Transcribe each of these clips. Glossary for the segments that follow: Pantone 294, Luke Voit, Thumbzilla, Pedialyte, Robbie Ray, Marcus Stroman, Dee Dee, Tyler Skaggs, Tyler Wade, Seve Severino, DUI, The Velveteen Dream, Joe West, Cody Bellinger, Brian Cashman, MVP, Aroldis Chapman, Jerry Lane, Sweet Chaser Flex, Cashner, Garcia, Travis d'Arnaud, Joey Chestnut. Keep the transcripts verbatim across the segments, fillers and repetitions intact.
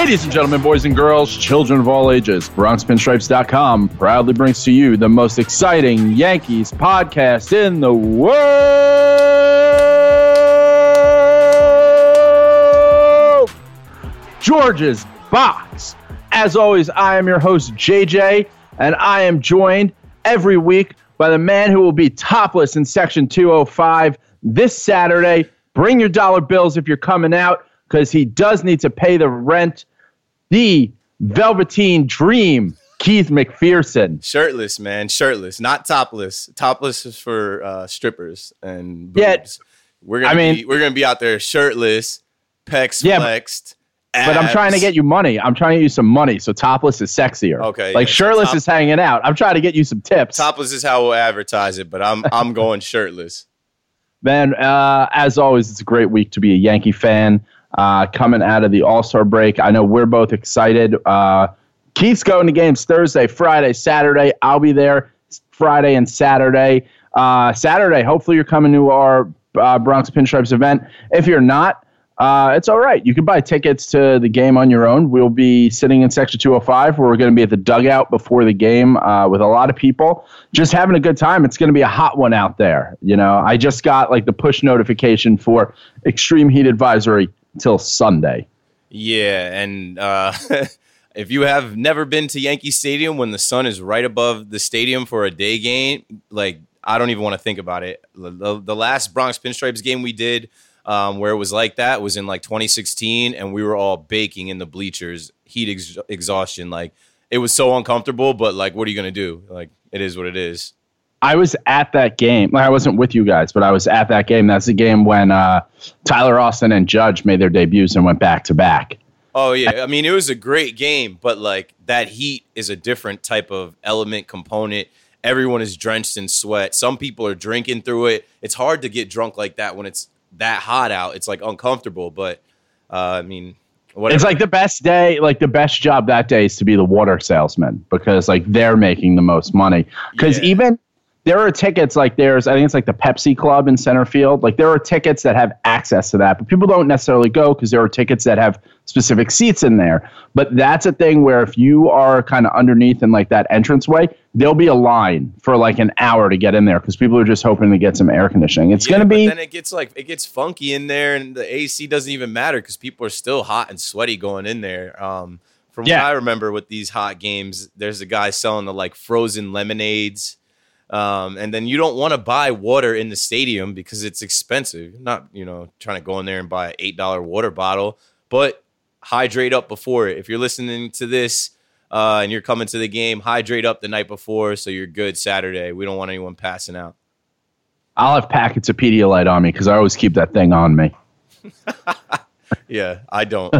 Ladies and gentlemen, boys and girls, children of all ages, Bronx Pinstripes dot com proudly brings to you the most exciting Yankees podcast in the world, George's Box. As always, I am your host, J J, and I am joined every week by the man who will be topless in Section two oh five this Saturday. Bring your dollar bills if you're coming out, because he does need to pay the rent. The Velveteen Dream, Keith McPherson. Shirtless, man. Shirtless. Not topless. Topless is for uh, strippers and boobs. Yeah, we're gonna I mean, be, we're gonna be out there shirtless, pecs yeah, flexed. But, but I'm trying to get you money. I'm trying to get you some money. So topless is sexier. Okay. Like yeah, shirtless top, is hanging out. I'm trying to get you some tips. Topless is how we'll advertise it, but I'm I'm going shirtless. Man, uh, as always, it's a great week to be a Yankee fan. Uh, coming out of the All-Star break, I know we're both excited. Uh, Keith's going to games Thursday, Friday, Saturday. I'll be there Friday and Saturday. Uh, Saturday, hopefully you're coming to our uh, Bronx Pinstripes event. If you're not, uh, it's all right. You can buy tickets to the game on your own. We'll be sitting in Section two oh five, where we're going to be at the dugout before the game uh, with a lot of people, just having a good time. It's going to be a hot one out there. You know, I just got like the push notification for extreme heat advisory till Sunday. Yeah, and uh, if you have never been to Yankee Stadium when the sun is right above the stadium for a day game, like, I don't even want to think about it. The, the last Bronx Pinstripes game we did um, where it was like that was in like twenty sixteen, and we were all baking in the bleachers, heat ex- exhaustion. Like, it was so uncomfortable, but like, what are you going to do? Like, it is what it is. I was at that game. I wasn't with you guys, but I was at that game. That's the game when uh, Tyler Austin and Judge made their debuts and went back to back. Oh, yeah. I mean, it was a great game, but like, that heat is a different type of element component. Everyone is drenched in sweat. Some people are drinking through it. It's hard to get drunk like that when it's that hot out. It's like uncomfortable, but uh, I mean, whatever. It's like the best day, like the best job that day is to be the water salesman, because like, they're making the most money. Because yeah. even There are tickets, like there's, I think it's like the Pepsi Club in center field. Like, there are tickets that have access to that, but people don't necessarily go because there are tickets that have specific seats in there. But that's a thing where if you are kind of underneath in like that entranceway, there'll be a line for like an hour to get in there because people are just hoping to get some air conditioning. It's yeah, going to be. Then it gets like, it gets funky in there, and the A C doesn't even matter because people are still hot and sweaty going in there. Um, from yeah. what I remember with these hot games, there's a guy selling the like frozen lemonades. Um, and then you don't want to buy water in the stadium because it's expensive. You're not, you know, trying to go in there and buy an eight dollar water bottle, but hydrate up before it. If you're listening to this uh, and you're coming to the game, hydrate up the night before so you're good Saturday. We don't want anyone passing out. I'll have packets of Pedialyte on me because I always keep that thing on me. Yeah, I don't.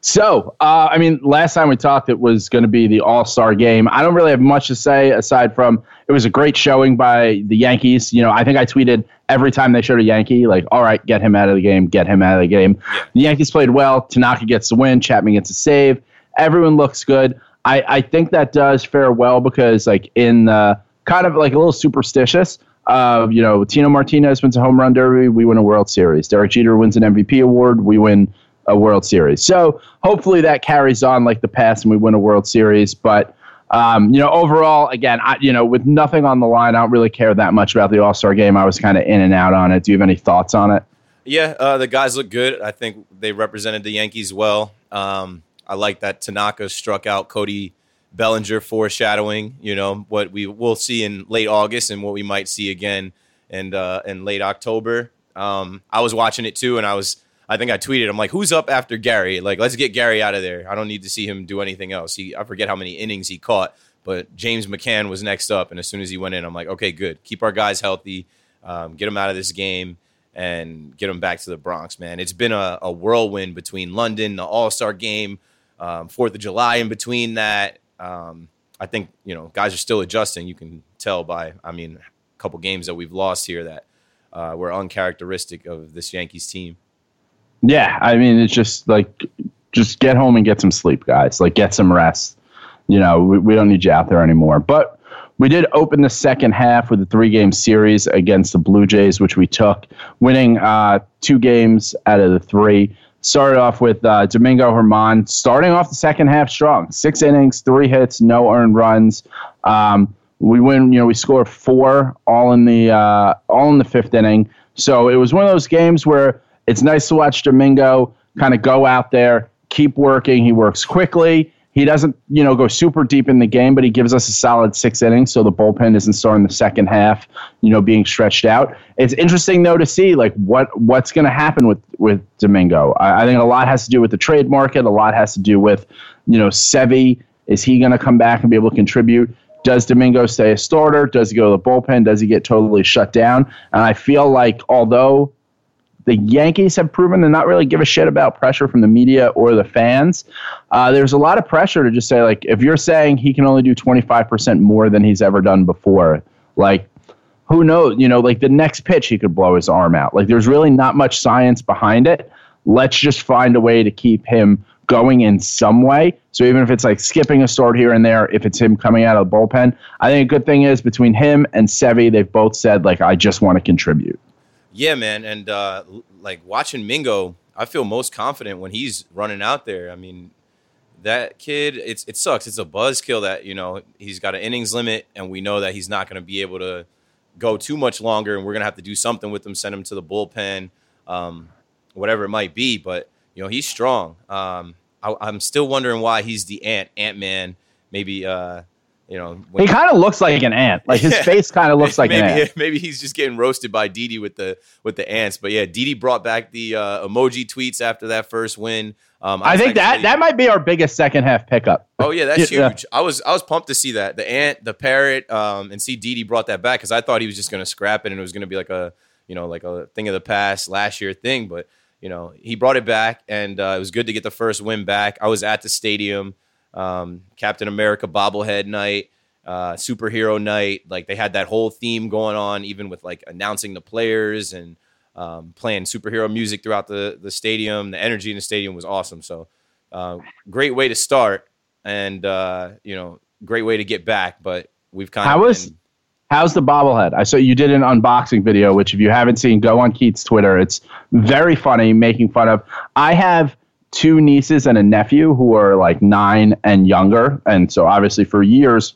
So, uh, I mean, last time we talked, it was going to be the All-Star game. I don't really have much to say aside from it was a great showing by the Yankees. You know, I think I tweeted every time they showed a Yankee, like, all right, get him out of the game, get him out of the game. Yeah. The Yankees played well. Tanaka gets the win. Chapman gets a save. Everyone looks good. I, I think that does fare well because, like, in uh, kind of like a little superstitious, Uh, you know, Tino Martinez wins a home run derby. We win a World Series. Derek Jeter wins an M V P award. We win a World Series. So hopefully that carries on like the past and we win a World Series. But, um, you know, overall, again, I, you know, with nothing on the line, I don't really care that much about the All-Star game. I was kind of in and out on it. Do you have any thoughts on it? Yeah, uh, the guys look good. I think they represented the Yankees well. Um, I like that Tanaka struck out Cody Bellinger, foreshadowing, you know, what we will see in late August and what we might see again and uh, in late October. Um, I was watching it too, and I was, I think I tweeted, I'm like, who's up after Gary? Like, let's get Gary out of there. I don't need to see him do anything else. He, I forget how many innings he caught, but James McCann was next up, and as soon as he went in, I'm like, okay, good. Keep our guys healthy, um, get them out of this game, and get them back to the Bronx, man. It's been a, a whirlwind between London, the All-Star game, um, fourth of July in between that. Um, I think, you know, guys are still adjusting. You can tell by, I mean, a couple games that we've lost here that uh, were uncharacteristic of this Yankees team. Yeah, I mean, it's just like, just get home and get some sleep, guys. Like, get some rest. You know, we, we don't need you out there anymore. But we did open the second half with a three-game series against the Blue Jays, which we took, winning uh, two games out of the three. Started off with uh, Domingo Germán starting off the second half strong. Six innings, three hits, no earned runs. Um, we win, you know, we score four all in the uh, all in the fifth inning. So it was one of those games where it's nice to watch Domingo kind of go out there, keep working. He works quickly. He doesn't, you know, go super deep in the game, but he gives us a solid six innings. So the bullpen isn't starting the second half, you know, being stretched out. It's interesting, though, to see, like, what what's going to happen with, with Domingo. I, I think a lot has to do with the trade market. A lot has to do with, you know, Seve. Is he going to come back and be able to contribute? Does Domingo stay a starter? Does he go to the bullpen? Does he get totally shut down? And I feel like, although the Yankees have proven to not really give a shit about pressure from the media or the fans, Uh, there's a lot of pressure to just say, like, if you're saying he can only do twenty-five percent more than he's ever done before, like, who knows? You know, like, the next pitch he could blow his arm out. Like, there's really not much science behind it. Let's just find a way to keep him going in some way. So even if it's like skipping a start here and there, if it's him coming out of the bullpen, I think a good thing is between him and Seve, they've both said, like, I just want to contribute. Yeah, man, and uh, like watching Mingo, I feel most confident when he's running out there. I mean, that kid, it's it sucks. It's a buzzkill that, you know, he's got an innings limit, and we know that he's not going to be able to go too much longer, and we're going to have to do something with him, send him to the bullpen, um, whatever it might be. But, you know, he's strong. Um, I, I'm still wondering why he's the ant, Ant-Man, maybe uh, – You know, he kind of looks like an ant. Like his yeah. face kind of looks like maybe, an ant. Maybe he's just getting roasted by Dee Dee with the with the ants. But yeah, Dee Dee brought back the uh, emoji tweets after that first win. Um, I, I think actually, that that might be our biggest second half pickup. Oh yeah, that's yeah. huge. I was I was pumped to see that the ant, the parrot, um, and see Dee Dee brought that back because I thought he was just going to scrap it and it was going to be like a you know like a thing of the past last year thing. But you know he brought it back and uh, it was good to get the first win back. I was at the stadium. Um, Captain America bobblehead night, uh, superhero night. Like they had that whole theme going on, even with like announcing the players and um, playing superhero music throughout the, the stadium. The energy in the stadium was awesome. So uh, great way to start and, uh, you know, great way to get back. But we've kind How of was- been- How's the bobblehead? I saw you did an unboxing video, which if you haven't seen, go on Keith's Twitter. It's very funny, making fun of. I have two nieces and a nephew who are like nine and younger. And so obviously for years,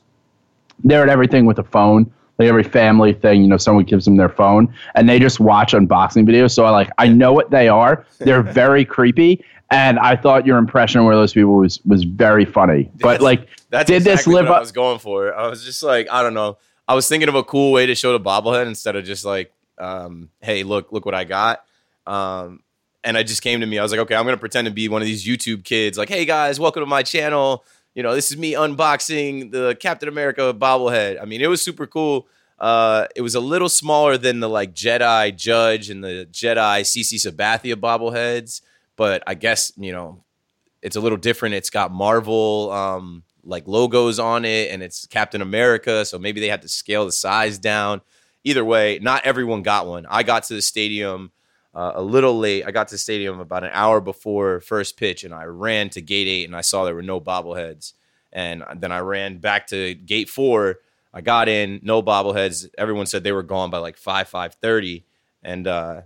they're at everything with a phone, like every family thing, you know, someone gives them their phone and they just watch unboxing videos. So I like, I know what they are. They're very creepy. And I thought your impression of one of those people was, was very funny, but that's, like, that's did exactly this live what up? I was going for. I was just like, I don't know. I was thinking of a cool way to show the bobblehead instead of just like, um, hey, look, look what I got. Um, And it just came to me. I was like, okay, I'm going to pretend to be one of these YouTube kids. Like, hey, guys, welcome to my channel. You know, this is me unboxing the Captain America bobblehead. I mean, it was super cool. Uh, it was a little smaller than the, like, Jedi Judge and the Jedi Cece Sabathia bobbleheads. But I guess, you know, it's a little different. It's got Marvel um, like logos on it, and it's Captain America. So maybe they had to scale the size down. Either way, not everyone got one. I got to the stadium uh, a little late. I got to the stadium about an hour before first pitch, and I ran to gate eight, and I saw there were no bobbleheads. And then I ran back to gate four. I got in, no bobbleheads. Everyone said they were gone by like five, five thirty. And uh,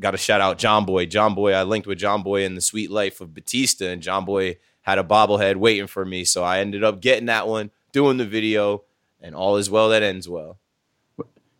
got to shout out John Boy. John Boy, I linked with John Boy in the sweet life of Batista, and John Boy had a bobblehead waiting for me. So I ended up getting that one, doing the video, and all is well that ends well.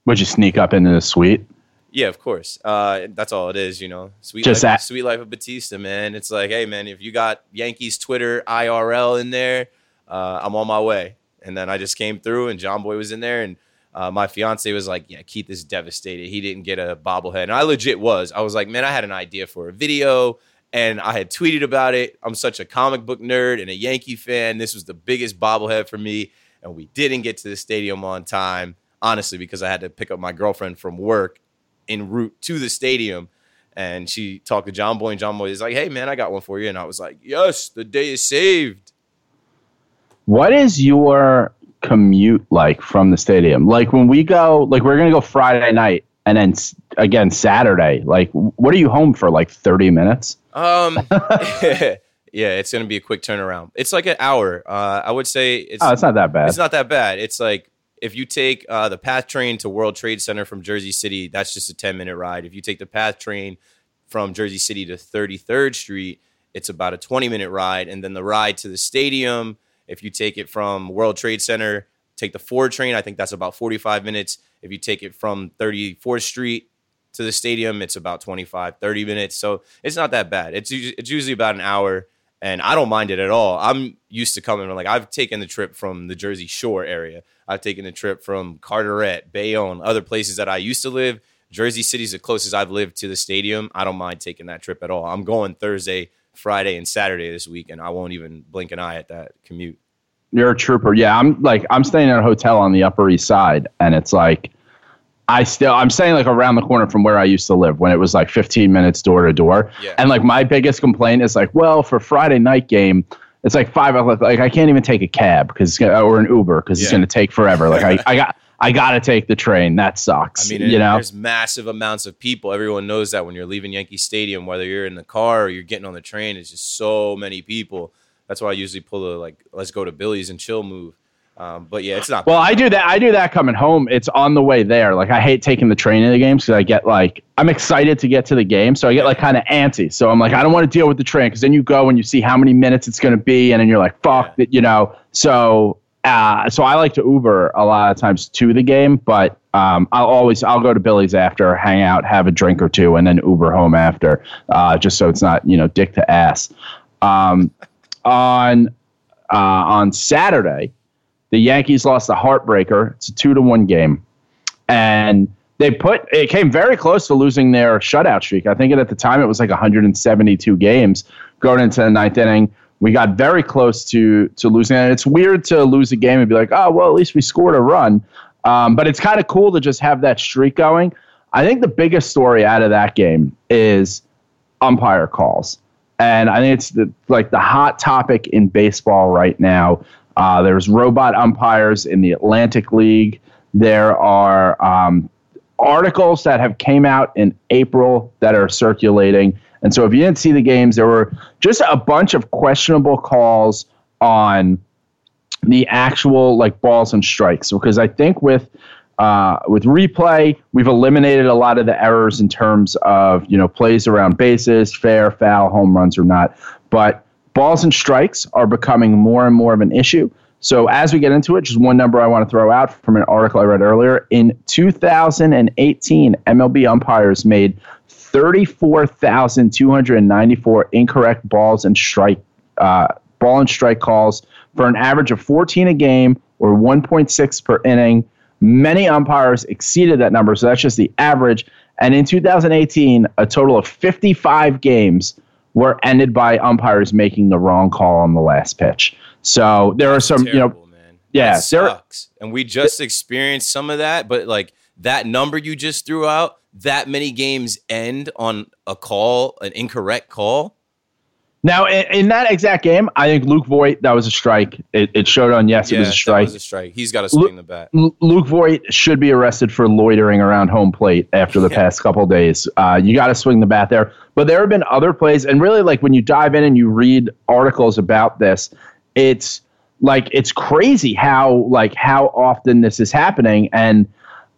Would you sneak up into the suite? Yeah, of course. Uh, that's all it is, you know. Sweet Just life, that. Sweet life of Batista, man. It's like, hey, man, if you got Yankees Twitter I R L in there, uh, I'm on my way. And then I just came through, and John Boy was in there, and uh, my fiance was like, yeah, Keith is devastated. He didn't get a bobblehead. And I legit was. I was like, man, I had an idea for a video, and I had tweeted about it. I'm such a comic book nerd and a Yankee fan. This was the biggest bobblehead for me, and we didn't get to the stadium on time, honestly, because I had to pick up my girlfriend from work en route to the stadium. And she talked to John Boy, and John Boy is like, hey, man, I got one for you. And I was like, yes, the day is saved. What is your commute like from the stadium? Like when we go, like we're going to go Friday night and then again Saturday. Like what are you home for, like thirty minutes? Um, yeah, it's going to be a quick turnaround. It's like an hour. Uh, I would say it's, oh, it's not that bad. It's not that bad. It's like if you take uh, the PATH train to World Trade Center from Jersey City, that's just a ten-minute ride. If you take the PATH train from Jersey City to thirty-third Street, it's about a twenty-minute ride. And then the ride to the stadium, if you take it from World Trade Center, take the four train, I think that's about forty-five minutes. If you take it from thirty-fourth Street to the stadium, it's about twenty-five, thirty minutes. So it's not that bad. It's it's usually about an hour, and I don't mind it at all. I'm used to coming. Like I've taken the trip from the Jersey Shore area. I've taken the trip from Carteret, Bayonne, other places that I used to live. Jersey City is the closest I've lived to the stadium. I don't mind taking that trip at all. I'm going Thursday, Friday and Saturday this week, and I won't even blink an eye at that commute. You're a trooper. Yeah, I'm like I'm staying at a hotel on the Upper East Side, and it's like I still I'm staying like around the corner from where I used to live when it was like fifteen minutes door to door. Yeah. And like my biggest complaint is like, well, for Friday night game, it's like five. Like I can't even take a cab because or an Uber because yeah. it's going to take forever. Like I, I got. I got to take the train. That sucks. I mean, you know? There's massive amounts of people. Everyone knows that when you're leaving Yankee Stadium, whether you're in the car or you're getting on the train, it's just so many people. That's why I usually pull a, like, let's go to Billy's and chill move. Um, but, yeah, it's not. Well, I do that. I do that coming home. It's on the way there. Like, I hate taking the train to the games because I get, like, I'm excited to get to the game. So I get, like, kind of antsy. So I'm like, I don't want to deal with the train because then you go and you see how many minutes it's going to be. And then you're like, fuck, yeah. you know. So... Uh, so I like to Uber a lot of times to the game, but um, I'll always I'll go to Billy's after, hang out, have a drink or two, and then Uber home after, uh, just so it's not you know dick to ass. Um, on uh, on Saturday, the Yankees lost a heartbreaker. It's a two to one game, and they put it came very close to losing their shutout streak. I think at the time it was like one hundred seventy-two games going into the ninth inning. We got very close to to losing. And it's weird to lose a game and be like, oh, well, at least we scored a run. Um, but it's kind of cool to just have that streak going. I think the biggest story out of that game is umpire calls. And I think it's the, like the hot topic in baseball right now. Uh, there's robot umpires in the Atlantic League. There are um, articles that have came out in April that are circulating. And so if you didn't see the games, there were just a bunch of questionable calls on the actual like balls and strikes. Because I think with uh, with replay, we've eliminated a lot of the errors in terms of you know plays around bases, fair, foul, home runs or not. But balls and strikes are becoming more and more of an issue. So as we get into it, just one number I want to throw out from an article I read earlier. In two thousand eighteen, M L B umpires made thirty-four thousand two hundred ninety-four incorrect balls and strike uh, ball and strike calls for an average of fourteen a game or one point six per inning. Many umpires exceeded that number, so that's just the average. And in two thousand eighteen, a total of fifty-five games were ended by umpires making the wrong call on the last pitch. So there that's are some, terrible, you know, man. Yeah, that sucks. There, and we just th- experienced some of that, but like that number you just threw out. that many games end on a call, an incorrect call. Now, in, in that exact game, I think Luke Voit, that was a strike. It, it showed on, yes, yeah, it was a strike. It was a strike. He's got to swing Lu- the bat. Luke Voit should be arrested for loitering around home plate after the yeah. past couple of days. Uh, you got to swing the bat there. But there have been other plays, and really, like, when you dive in and you read articles about this, it's like it's crazy how like how often this is happening. And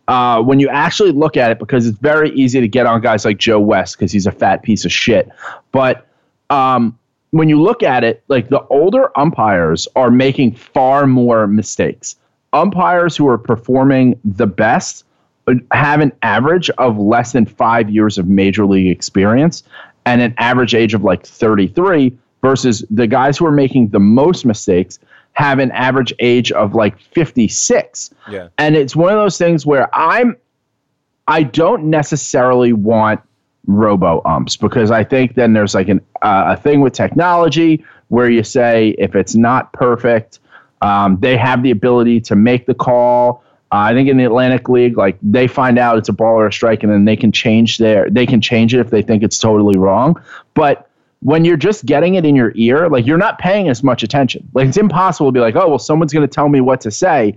uh, when you actually look at it, because it's very easy to get on guys like Joe West because he's a fat piece of shit, but Um, when you look at it, like the older umpires are making far more mistakes. Umpires who are performing the best have an average of less than five years of major league experience and an average age of like thirty-three, versus the guys who are making the most mistakes have an average age of like fifty-six. Yeah. And it's one of those things where I'm, I don't necessarily want robo umps, because I think then there's like an uh, a thing with technology where you say if it's not perfect, um, they have the ability to make the call. Uh, I think in the Atlantic League, like they find out it's a ball or a strike, and then they can change their they can change it if they think it's totally wrong. But when you're just getting it in your ear, like you're not paying as much attention. Like it's impossible to be like, oh well, someone's going to tell me what to say.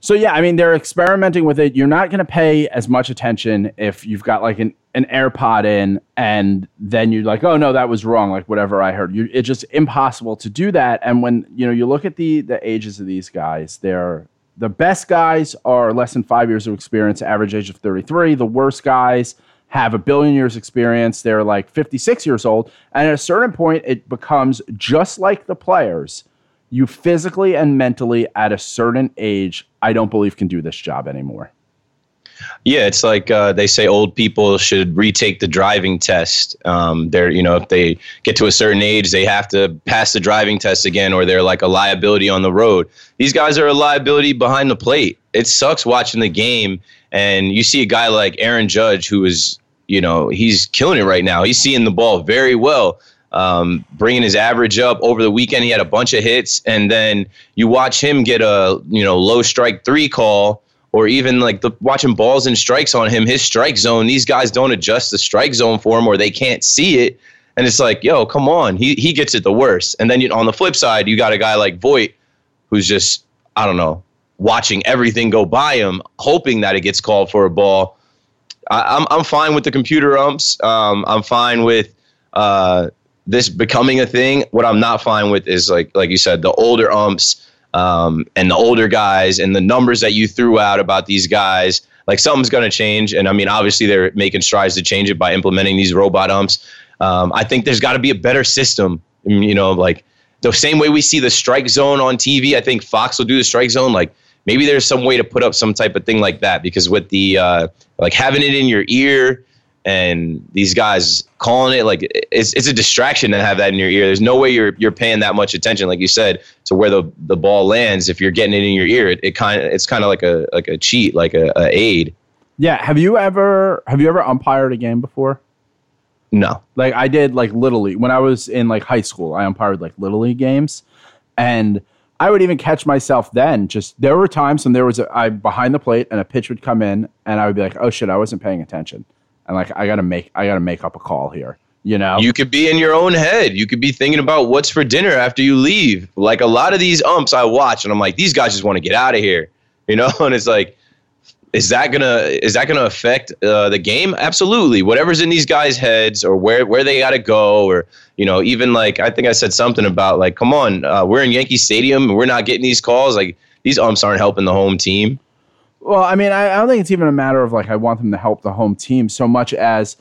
So yeah, I mean they're experimenting with it. You're not going to pay as much attention if you've got like an an AirPod in, and then you're like, oh no, that was wrong. Like whatever I heard, you, it's just impossible to do that. And when, you know, you look at the, the ages of these guys, they're the best guys are less than five years of experience, average age of thirty-three. The worst guys have a billion years experience. They're like fifty-six years old. And at a certain point it becomes just like the players. You physically and mentally at a certain age, I don't believe can do this job anymore. Yeah, it's like uh, they say old people should retake the driving test. Um, they're, you know, if they get to a certain age, they have to pass the driving test again, or they're like a liability on the road. These guys are a liability behind the plate. It sucks watching the game, and you see a guy like Aaron Judge, who is, you know, he's killing it right now. He's seeing the ball very well, um, bringing his average up. Over the weekend, he had a bunch of hits, and then you watch him get a, you know, low strike three call. Or even like the watching balls and strikes on him, his strike zone, these guys don't adjust the strike zone for him, or they can't see it. And it's like, yo, come on. He he gets it the worst. And then you, on the flip side, you got a guy like Voit who's just, I don't know, watching everything go by him, hoping that it gets called for a ball. I, I'm I'm fine with the computer umps. Um, I'm fine with uh, this becoming a thing. What I'm not fine with is, like like you said, the older umps. Um, and the older guys and the numbers that you threw out about these guys, like something's going to change. And I mean, obviously they're making strides to change it by implementing these robot umps. Um, I think there's got to be a better system, you know, like the same way we see the strike zone on T V. I think Fox will do the strike zone. Like maybe there's some way to put up some type of thing like that, because with the, uh, like having it in your ear and these guys calling it, like it's it's a distraction to have that in your ear. There's no way you're you're paying that much attention, like you said, to where the, the ball lands. If you're getting it in your ear, it, it kind of it's kind of like a like a cheat, like a, a aid. Yeah. Have you ever have you ever umpired a game before? No. Like I did, like Little League when I was in like high school. I umpired like Little League games, and I would even catch myself then. Just there were times when there was a, I behind the plate and a pitch would come in, and I would be like, oh shit, I wasn't paying attention. And like, I gotta make, I gotta make up a call here. You know, you could be in your own head. You could be thinking about what's for dinner after you leave. Like a lot of these umps I watch, and I'm like, these guys just want to get out of here, you know. And it's like, is that gonna, is that gonna affect uh, the game? Absolutely. Whatever's in these guys' heads, or where where they gotta go, or you know, even like I think I said something about like, come on, uh, we're in Yankee Stadium, and we're not getting these calls. Like these umps aren't helping the home team. Well, I mean, I, I don't think it's even a matter of like I want them to help the home team so much as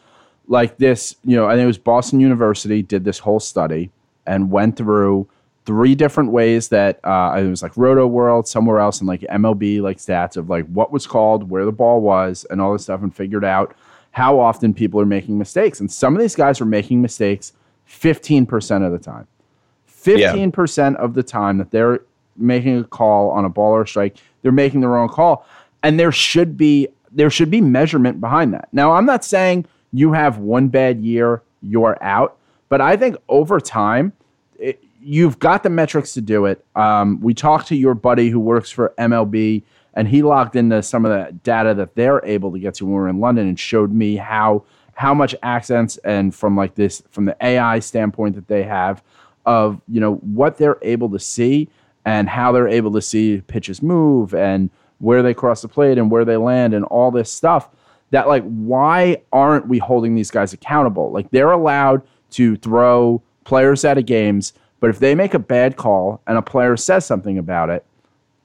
like this, you know, I think it was Boston University did this whole study and went through three different ways that uh, it was like Roto World, somewhere else, and like M L B, like stats of like what was called, where the ball was, and all this stuff, and figured out how often people are making mistakes. And some of these guys were making mistakes fifteen percent of the time. fifteen percent yeah. of the time that they're making a call on a ball or a strike, they're making the wrong call. And there should be there should be measurement behind that. Now, I'm not saying you have one bad year, you're out. But I think over time, it, you've got the metrics to do it. Um, we talked to your buddy who works for M L B And he locked into some of the data that they're able to get to when we were in London and showed me how how much accents and from like this, from the A I standpoint that they have of, you know, what they're able to see and how they're able to see pitches move and where they cross the plate and where they land and all this stuff that like, why aren't we holding these guys accountable? Like they're allowed to throw players out of games, but if they make a bad call and a player says something about it,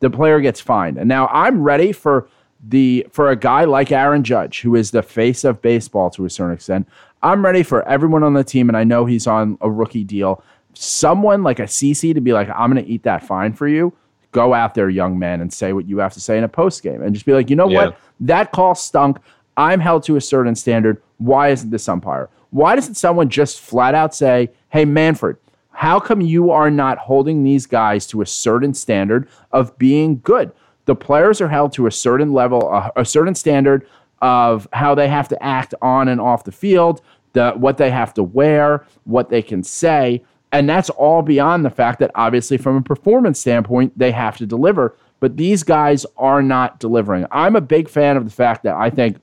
the player gets fined. And now I'm ready for the for a guy like Aaron Judge, who is the face of baseball to a certain extent. I'm ready for everyone on the team, and I know he's on a rookie deal. Someone like a C C to be like, I'm going to eat that fine for you. Go out there, young man, and say what you have to say in a postgame. And just be like, you know yeah. what? That call stunk. I'm held to a certain standard. Why isn't this umpire? Why doesn't someone just flat out say, hey, Manfred, how come you are not holding these guys to a certain standard of being good? The players are held to a certain level, a, a certain standard of how they have to act on and off the field, the, what they have to wear, what they can say. And that's all beyond the fact that obviously from a performance standpoint, they have to deliver. But these guys are not delivering. I'm a big fan of the fact that I think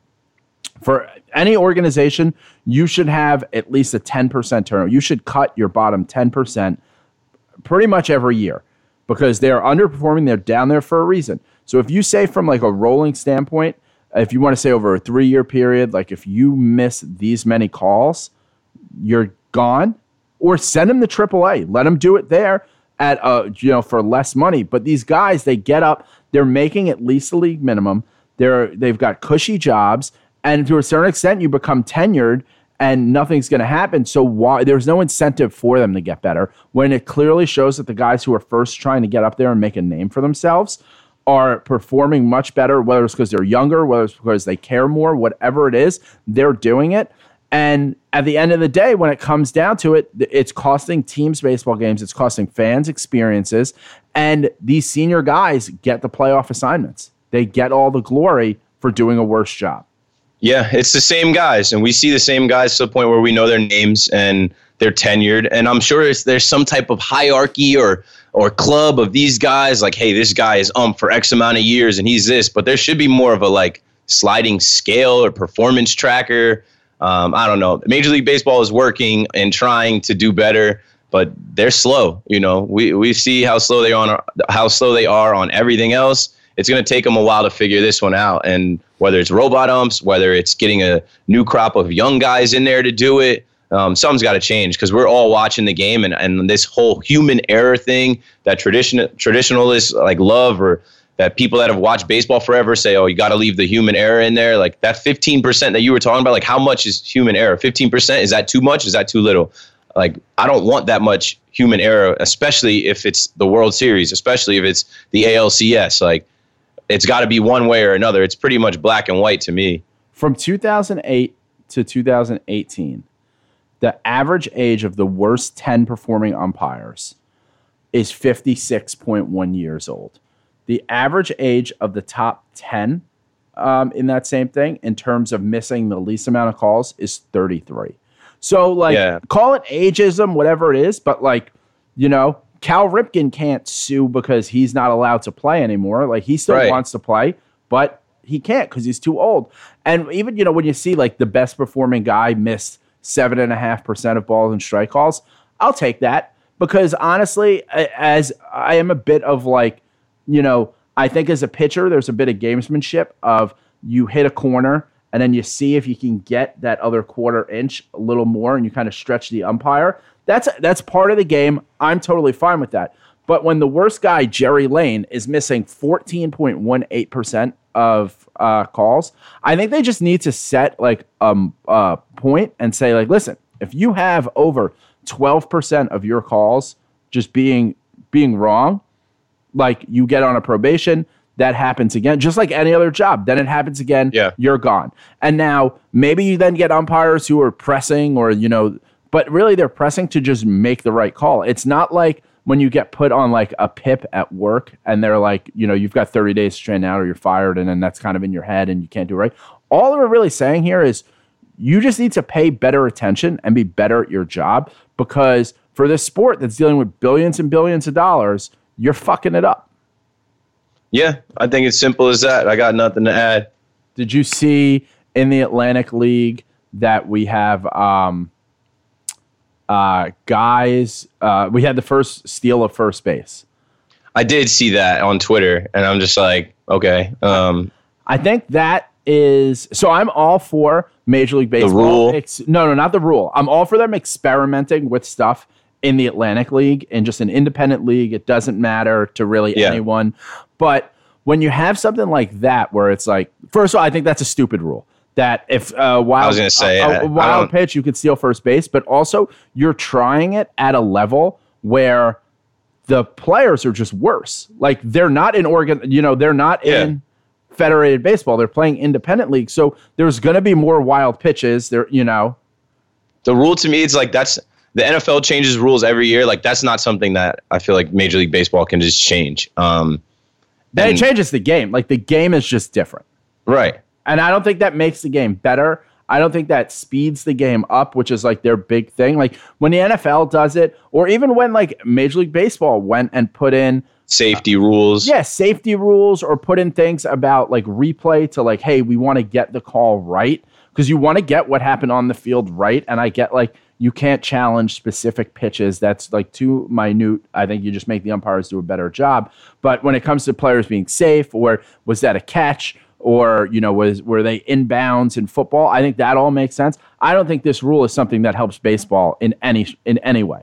for any organization, you should have at least a ten percent turnover. You should cut your bottom ten percent pretty much every year because they're underperforming. They're down there for a reason. So if you say from like a rolling standpoint, if you want to say over a three-year period, like if you miss these many calls, you're gone. Or send them to triple A. Let them do it there at uh, you know for less money. But these guys, they get up. They're making at least the league minimum. They're they've got cushy jobs. And to a certain extent, you become tenured and nothing's going to happen. So why there's no incentive for them to get better when it clearly shows that the guys who are first trying to get up there and make a name for themselves are performing much better, whether it's because they're younger, whether it's because they care more, whatever it is, they're doing it. And at the end of the day, when it comes down to it, it's costing teams baseball games. It's costing fans experiences. And these senior guys get the playoff assignments. They get all the glory for doing a worse job. Yeah, it's the same guys, and we see the same guys to the point where we know their names and they're tenured. And I'm sure it's, there's some type of hierarchy or or club of these guys, like, hey, this guy is um for X amount of years and he's this. But there should be more of a like sliding scale or performance tracker. Um, I don't know. Major League Baseball is working and trying to do better, but they're slow. You know, we we see how slow they are on how slow they are on everything else. It's going to take them a while to figure this one out. And whether it's robot umps, whether it's getting a new crop of young guys in there to do it, um, something's got to change because we're all watching the game. And, and this whole human error thing that tradition, traditionalists like love or that people that have watched baseball forever say, oh, you got to leave the human error in there. Like that fifteen percent that you were talking about, like how much is human error? fifteen percent, is that too much? Is that too little? Like, I don't want that much human error, especially if it's the World Series, especially if it's the A L C S. Like, it's got to be one way or another. It's pretty much black and white to me. From two thousand eight to two thousand eighteen, the average age of the worst ten performing umpires is fifty-six point one years old. The average age of the top ten um, in that same thing, in terms of missing the least amount of calls, is thirty-three. So, like, yeah. Call it ageism, whatever it is, but, like, you know, Cal Ripken can't sue because he's not allowed to play anymore. Like he still right. wants to play, but he can't because he's too old. And even, you know, when you see like the best performing guy missed seven and a half percent of balls and strike calls, I'll take that because honestly, as I am a bit of like, you know, I think as a pitcher, there's a bit of gamesmanship of you hit a corner and then you see if you can get that other quarter inch a little more and you kind of stretch the umpire. That's that's part of the game. I'm totally fine with that. But when the worst guy, Jerry Lane, is missing fourteen point one eight percent of uh, calls, I think they just need to set like um, a point and say, like, listen, if you have over twelve percent of your calls just being being wrong, like you get on a probation. That happens again, just like any other job. Then it happens again. Yeah. You're gone. And now maybe you then get umpires who are pressing or, you know, but really they're pressing to just make the right call. It's not like when you get put on like a PIP at work and they're like, you know, you've got thirty days to train out or you're fired. And then that's kind of in your head and you can't do it right. All we're really saying here is you just need to pay better attention and be better at your job because for this sport that's dealing with billions and billions of dollars, you're fucking it up. Yeah, I think it's simple as that. I got nothing to add. Did you see in the Atlantic League that we have um, uh, guys? Uh, we had the first steal of first base. I did see that on Twitter, and I'm just like, okay. Um, I think that is – so I'm all for Major League Baseball. The rule? Ex- no, no, not the rule. I'm all for them experimenting with stuff in the Atlantic League and just an independent league. It doesn't matter to really yeah. anyone. But when you have something like that where it's like – first of all, I think that's a stupid rule. That if uh, wild, I was gonna say, a, a, a wild pitch, you could steal first base. But also, you're trying it at a level where – the players are just worse. Like they're not in Oregon, you know, they're not yeah. in Federated Baseball. They're playing independent league. So there's going to be more wild pitches there, you know. The rule to me, it's like that's the N F L changes rules every year. Like that's not something that I feel like Major League Baseball can just change. Um, and it changes the game. Like the game is just different. Right. And I don't think that makes the game better. I don't think that speeds the game up, which is like their big thing. Like when the N F L does it, or even when like Major League Baseball went and put in safety uh, rules. Yeah, safety rules, or put in things about like replay to like, hey, we want to get the call right, because you want to get what happened on the field right. And I get like you can't challenge specific pitches. That's like too minute. I think you just make the umpires do a better job. But when it comes to players being safe, or was that a catch? Or, you know, was were they inbounds in football? I think that all makes sense. I don't think this rule is something that helps baseball in any in any way.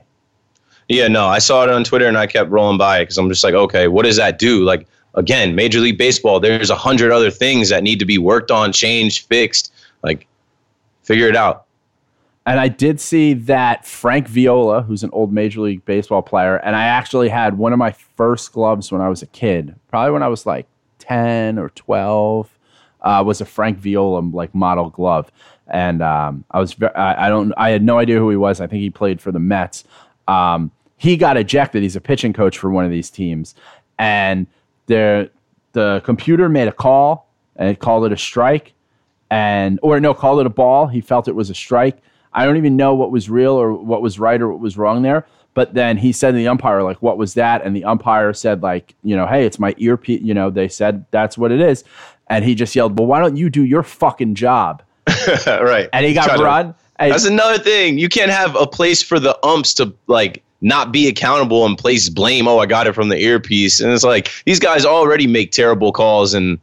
Yeah, no, I saw it on Twitter and I kept rolling by it because I'm just like, okay, what does that do? Like, again, Major League Baseball, there's a hundred other things that need to be worked on, changed, fixed. Like, figure it out. And I did see that Frank Viola, who's an old Major League Baseball player, and I actually had one of my first gloves when I was a kid, probably when I was like, ten or twelve uh, was a Frank Viola like model glove, and um, I was I, I don't I had no idea who he was. I think he played for the Mets. Um, he got ejected. He's a pitching coach for one of these teams, and the the computer made a call and it called it a strike, and or no called it a ball. He felt it was a strike. I don't even know what was real or what was right or what was wrong there. But then he said to the umpire, like, what was that? And the umpire said, like, you know, hey, it's my earpiece. You know, they said that's what it is. And he just yelled, well, why don't you do your fucking job? Right. And he got run. And that's another thing. You can't have a place for the umps to, like, not be accountable and place blame. Oh, I got it from the earpiece. And it's like, these guys already make terrible calls. And,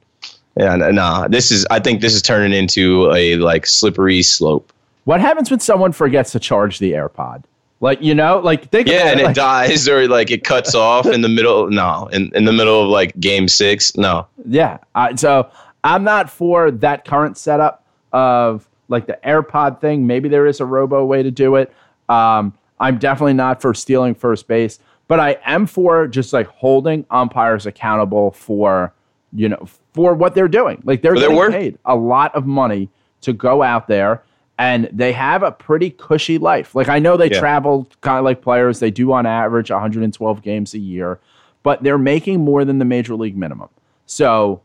yeah, nah, this is, I think this is turning into a, like, slippery slope. What happens when someone forgets to charge the AirPod? Like, you know, like think yeah, about it. Yeah, and like, it dies or like it cuts off in the middle. No, in, in the middle of like game six. No. Yeah. Uh, so I'm not for that current setup of like the AirPod thing. Maybe there is a robo way to do it. Um, I'm definitely not for stealing first base, but I am for just like holding umpires accountable for, you know, for what they're doing. Like they're getting paid a lot of money to go out there. And they have a pretty cushy life. Like, I know they yeah. travel kind of like players. They do, on average, one hundred twelve games a year. But they're making more than the major league minimum. So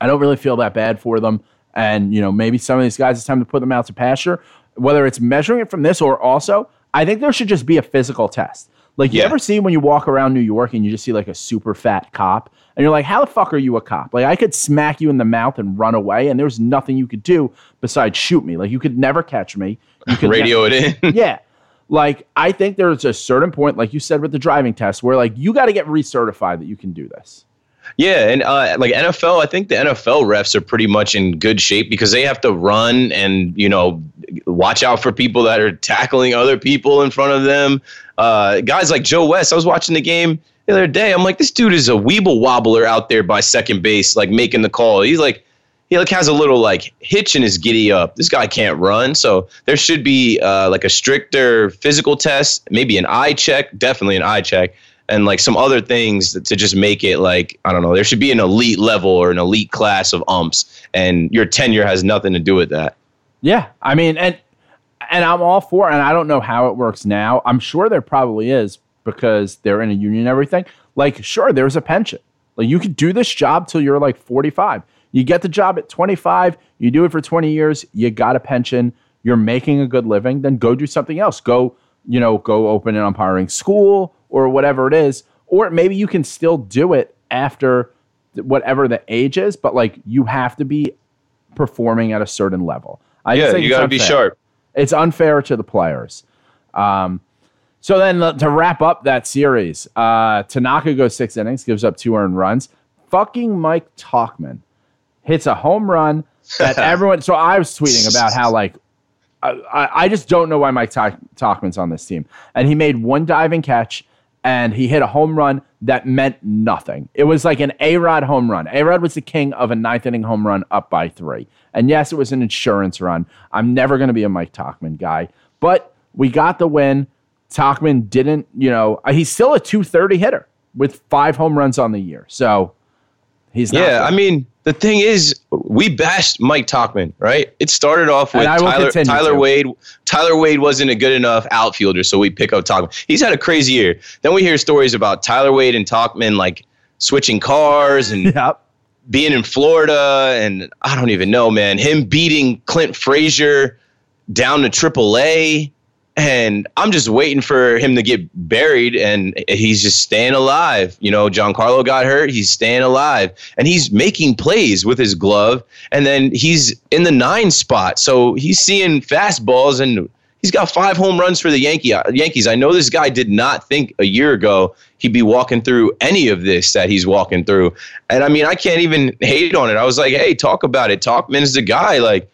I don't really feel that bad for them. And, you know, maybe some of these guys, it's time to put them out to pasture. Whether it's measuring it from this or also, I think there should just be a physical test. Like, you yeah. ever see when you walk around New York and you just see, like, a super fat cop? And you're like, how the fuck are you a cop? Like, I could smack you in the mouth and run away, and there's nothing you could do besides shoot me. Like, you could never catch me. You could radio never- it in. Yeah. Like, I think there's a certain point, like you said with the driving test, where, like, you got to get recertified that you can do this. Yeah, and, uh, like, N F L, I think the N F L refs are pretty much in good shape because they have to run and, you know, watch out for people that are tackling other people in front of them. Uh, guys like Joe West, I was watching the game the other day. I'm like, this dude is a weeble wobbler out there by second base, like, making the call. He's like, he, like, has a little, like, hitch in his giddy up. This guy can't run. So there should be, uh, like, a stricter physical test, maybe an eye check, definitely an eye check. And, like, some other things to just make it, like, I don't know, there should be an elite level or an elite class of umps, and your tenure has nothing to do with that. Yeah, I mean, and and I'm all for, and I don't know how it works now. I'm sure there probably is because they're in a union and everything. Like, sure, there's a pension. Like, you could do this job till you're, like, forty-five. You get the job at twenty-five, you do it for twenty years, you got a pension, you're making a good living, then go do something else. Go, you know, go open an umpiring school, or whatever it is, or maybe you can still do it after whatever the age is, but like you have to be performing at a certain level. I yeah, you got to be sharp. It's unfair to the players. Um, so then to wrap up that series, uh, Tanaka goes six innings, gives up two earned runs. Fucking Mike Tauchman hits a home run that everyone. So I was tweeting about how like I, I just don't know why Mike Ta- Tauchman's on this team, and he made one diving catch. And he hit a home run that meant nothing. It was like an A-Rod home run. A-Rod was the king of a ninth inning home run up by three. And yes, it was an insurance run. I'm never going to be a Mike Tauchman guy. But we got the win. Tauchman didn't, you know, he's still a two thirty hitter with five home runs on the year. So he's not. Yeah, good. I mean, the thing is, we bashed Mike Tauchman, right? It started off with Tyler, Tyler Wade. Tyler Wade wasn't a good enough outfielder, so we pick up Tauchman. He's had a crazy year. Then we hear stories about Tyler Wade and Tauchman like switching cars and yep. being in Florida, and I don't even know, man. Him beating Clint Frazier down to Triple A, and I'm just waiting for him to get buried, and he's just staying alive. You know, Giancarlo got hurt. He's staying alive, and he's making plays with his glove, and then he's in the nine spot. So he's seeing fastballs, and he's got five home runs for the Yankee, Yankees. I know this guy did not think a year ago he'd be walking through any of this that he's walking through. And, I mean, I can't even hate on it. I was like, hey, talk about it. Tauchman's the guy, like.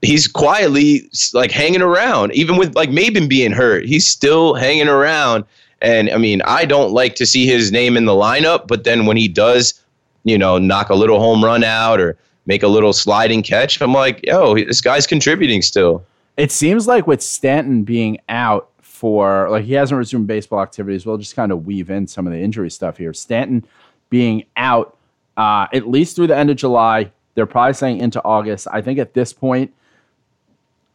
He's quietly like hanging around, even with like Maben being hurt. He's still hanging around. And I mean, I don't like to see his name in the lineup, but then when he does, you know, knock a little home run out or make a little sliding catch, I'm like, yo, this guy's contributing still. It seems like with Stanton being out for like, he hasn't resumed baseball activities. We'll just kind of weave in some of the injury stuff here. Stanton being out uh, at least through the end of July, they're probably saying into August. I think at this point,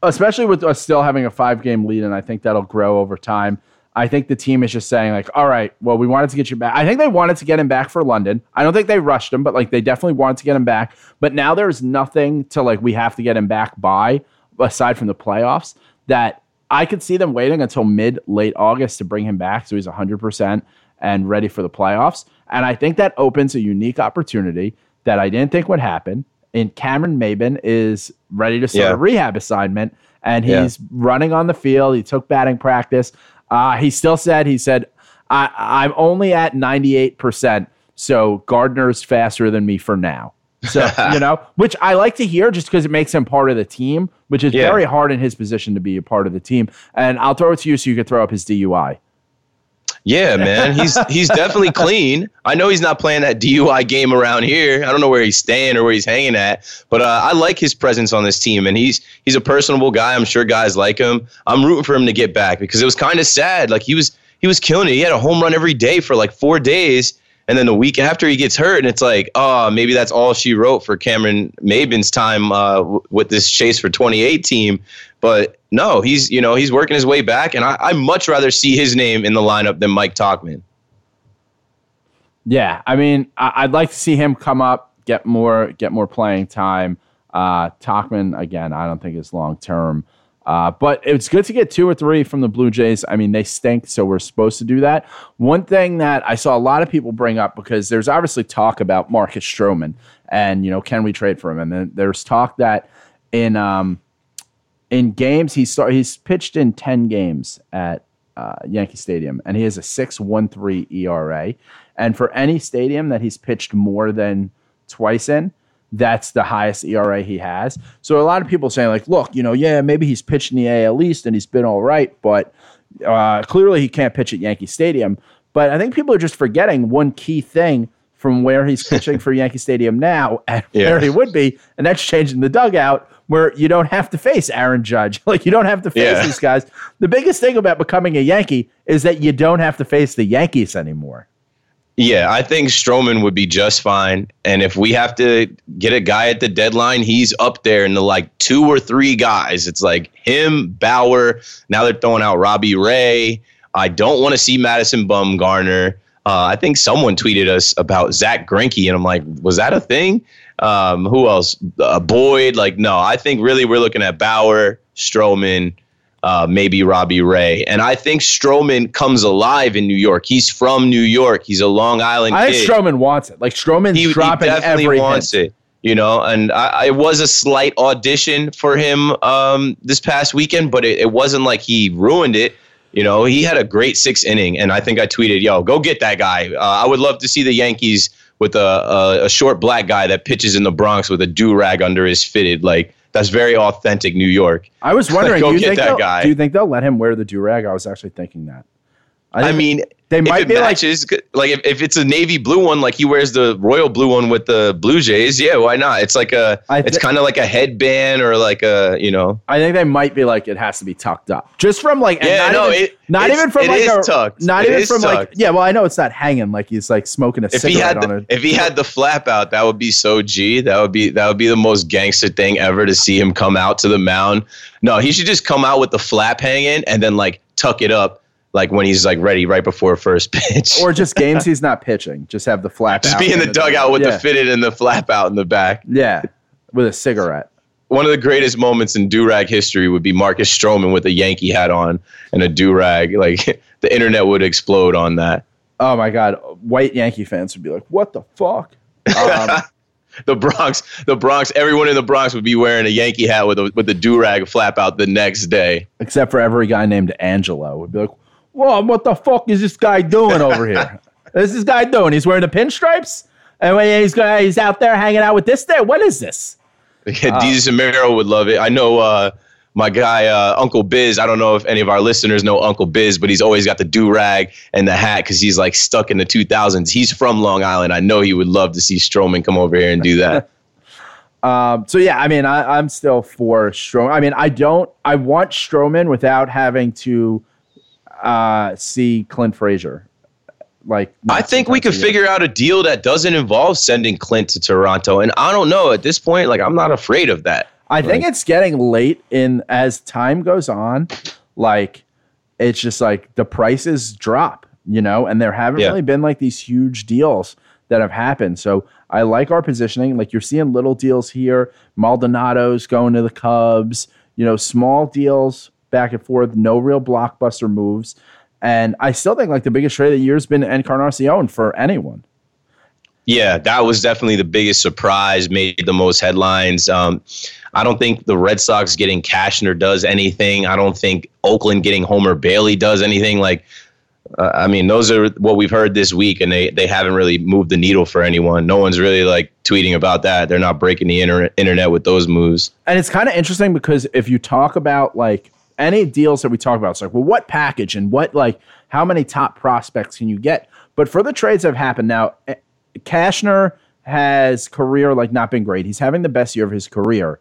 especially with us still having a five-game lead, and I think that'll grow over time. I think the team is just saying, like, all right, well, we wanted to get you back. I think they wanted to get him back for London. I don't think they rushed him, but, like, they definitely wanted to get him back. But now there's nothing to, like, we have to get him back by, aside from the playoffs, that I could see them waiting until mid, late August to bring him back so he's one hundred percent and ready for the playoffs. And I think that opens a unique opportunity that I didn't think would happen. And Cameron Maben is ready to start yeah. a rehab assignment, and he's yeah. running on the field. He took batting practice. Uh, he still said, he said, I, I'm only at ninety-eight percent, so Gardner's faster than me for now. So, you know, which I like to hear just because it makes him part of the team, which is yeah. very hard in his position to be a part of the team. And I'll throw it to you so you can throw up his D U I. Yeah, man, he's he's definitely clean. I know he's not playing that D U I game around here. I don't know where he's staying or where he's hanging at, but uh, I like his presence on this team, and he's he's a personable guy. I'm sure guys like him. I'm rooting for him to get back because it was kind of sad. Like he was he was killing it. He had a home run every day for like four days, and then the week after he gets hurt, and it's like, oh, maybe that's all she wrote for Cameron Maben's time uh, w- with this Chase for twenty-eight team, but. No, he's you know he's working his way back, and I, I'd much rather see his name in the lineup than Mike Tauchman. Yeah, I mean, I, I'd like to see him come up, get more get more playing time. Uh, Tauchman, again, I don't think is long term, uh, but it's good to get two or three from the Blue Jays. I mean, they stink, so we're supposed to do that. One thing that I saw a lot of people bring up because there's obviously talk about Marcus Stroman, and you know, can we trade for him? And then there's talk that in. Um, In games, he start, he's pitched in ten games at uh, Yankee Stadium, and he has a six point one three E R A. And for any stadium that he's pitched more than twice in, that's the highest E R A he has. So a lot of people saying, like, look, you know, yeah, maybe he's pitched in the A L East and he's been all right, but uh, clearly he can't pitch at Yankee Stadium. But I think people are just forgetting one key thing from where he's pitching for Yankee Stadium now and yeah. where he would be, and that's changing the dugout. Where you don't have to face Aaron Judge. Like, you don't have to face yeah. these guys. The biggest thing about becoming a Yankee is that you don't have to face the Yankees anymore. Yeah, I think Stroman would be just fine. And if we have to get a guy at the deadline, he's up there in the, like, two or three guys. It's like him, Bauer. Now they're throwing out Robbie Ray. I don't want to see Madison Bumgarner. Uh, I think someone tweeted us about Zach Greinke, and I'm like, was that a thing? Um, who else? Uh, Boyd. Like, no, I think really we're looking at Bauer, Stroman, uh, maybe Robbie Ray. And I think Stroman comes alive in New York. He's from New York. He's a Long Island I kid. I think Stroman wants it. Like, Stroman's he, dropping every He definitely every wants hit. it. You know, and I, it was a slight audition for him um, this past weekend, but it, it wasn't like he ruined it. You know, he had a great sixth inning, and I think I tweeted, yo, go get that guy. Uh, I would love to see the Yankees with a, a, a short black guy that pitches in the Bronx with a do-rag under his fitted. Like, that's very authentic New York. I was wondering, go do, you get think that guy. do you think they'll let him wear the do-rag? I was actually thinking that. I, I mean, they might if it be matches, like, like if, if it's a navy blue one, like he wears the royal blue one with the Blue Jays. Yeah, why not? It's like a, th- it's kind of like a headband or like a, you know. I think they might be like it has to be tucked up, just from like, and yeah, not no, even, it, not even from it like is a, tucked. Not it even is from tucked. like, yeah. Well, I know it's not hanging like he's like smoking a if cigarette he had on the, it. If he had the flap out, that would be so G. That would be that would be the most gangster thing ever to see him come out to the mound. No, he should just come out with the flap hanging and then like tuck it up. Like when he's like ready right before first pitch. Or just games he's not pitching. Just have the flap just out. Just be in the, the dugout with yeah. the fitted and the flap out in the back. Yeah, with a cigarette. One of the greatest moments in do-rag history would be Marcus Stroman with a Yankee hat on and a do-rag. Like the internet would explode on that. Oh my God. White Yankee fans would be like, what the fuck? Um, The Bronx, the Bronx, everyone in the Bronx would be wearing a Yankee hat with a, with a do-rag flap out the next day. Except for every guy named Angelo would be like, whoa, what the fuck is this guy doing over here? What is this guy doing? He's wearing the pinstripes? And when he's going, he's out there hanging out with this thing? What is this? Yeah, uh, Dee Dee Samero would love it. I know uh, my guy, uh, Uncle Biz, I don't know if any of our listeners know Uncle Biz, but he's always got the do-rag and the hat because he's like stuck in the two thousands. He's from Long Island. I know he would love to see Stroman come over here and do that. um, so, yeah, I mean, I, I'm still for Stroman. I mean, I don't – I want Stroman without having to – Uh, see Clint Frazier. Like, I think we could figure out a deal that doesn't involve sending Clint to Toronto. And I don't know at this point, like, I'm not afraid of that. I like, think it's getting late in as time goes on. Like, it's just like the prices drop, you know, and there haven't yeah. really been like these huge deals that have happened. So I like our positioning. Like, you're seeing little deals here. Maldonado's going to the Cubs, you know, small deals. Back and forth, no real blockbuster moves. And I still think like the biggest trade of the year has been Encarnacion for anyone. Yeah, that was definitely the biggest surprise, made the most headlines. Um, I don't think the Red Sox getting Cashner does anything. I don't think Oakland getting Homer Bailey does anything. Like, uh, I mean, those are what we've heard this week, and they, they haven't really moved the needle for anyone. No one's really like tweeting about that. They're not breaking the inter- internet with those moves. And it's kind of interesting because if you talk about like, any deals that we talk about, it's like, well, what package and what, like, how many top prospects can you get? But for the trades that have happened now, Cashner has career, like, not been great. He's having the best year of his career.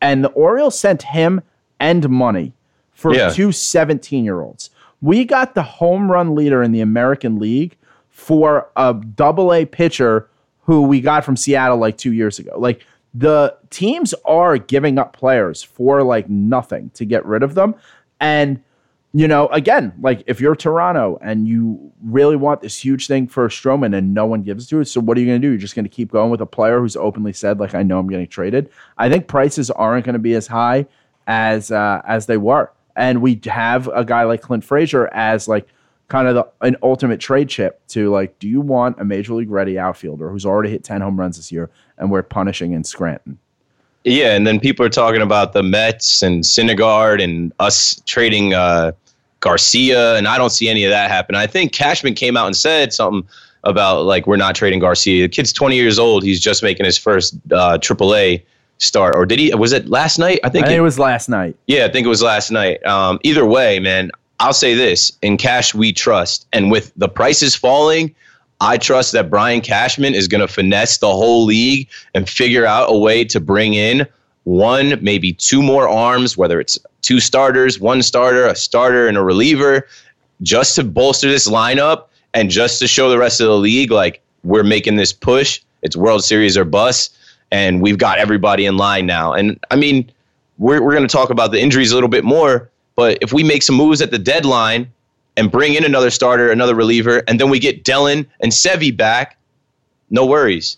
And the Orioles sent him and money for yeah. two seventeen-year-olds. We got the home run leader in the American League for a double-A pitcher who we got from Seattle, like, two years ago. Like, the teams are giving up players for like nothing to get rid of them. And, you know, again, like if you're Toronto and you really want this huge thing for Stroman and no one gives it to it, so what are you going to do? You're just going to keep going with a player who's openly said, like, I know I'm getting traded. I think prices aren't going to be as high as uh, as they were. And we have a guy like Clint Frazier as like kind of the, an ultimate trade chip to like, do you want a major league ready outfielder who's already hit ten home runs this year and we're punishing in Scranton? Yeah, and then people are talking about the Mets and Syndergaard and us trading uh, Garcia, and I don't see any of that happen. I think Cashman came out and said something about like, we're not trading Garcia. The kid's twenty years old. He's just making his first uh, triple A start. Or did he? Was it last night? I think, I think it, it was last night. Yeah, I think it was last night. Um, either way, man, I'll say this, in cash we trust. And with the prices falling, I trust that Brian Cashman is going to finesse the whole league and figure out a way to bring in one, maybe two more arms, whether it's two starters, one starter, a starter, and a reliever, just to bolster this lineup and just to show the rest of the league, like, we're making this push. It's World Series or bust, and we've got everybody in line now. And, I mean, we're, we're going to talk about the injuries a little bit more, but if we make some moves at the deadline and bring in another starter, another reliever, and then we get Dellin and Seve back, no worries.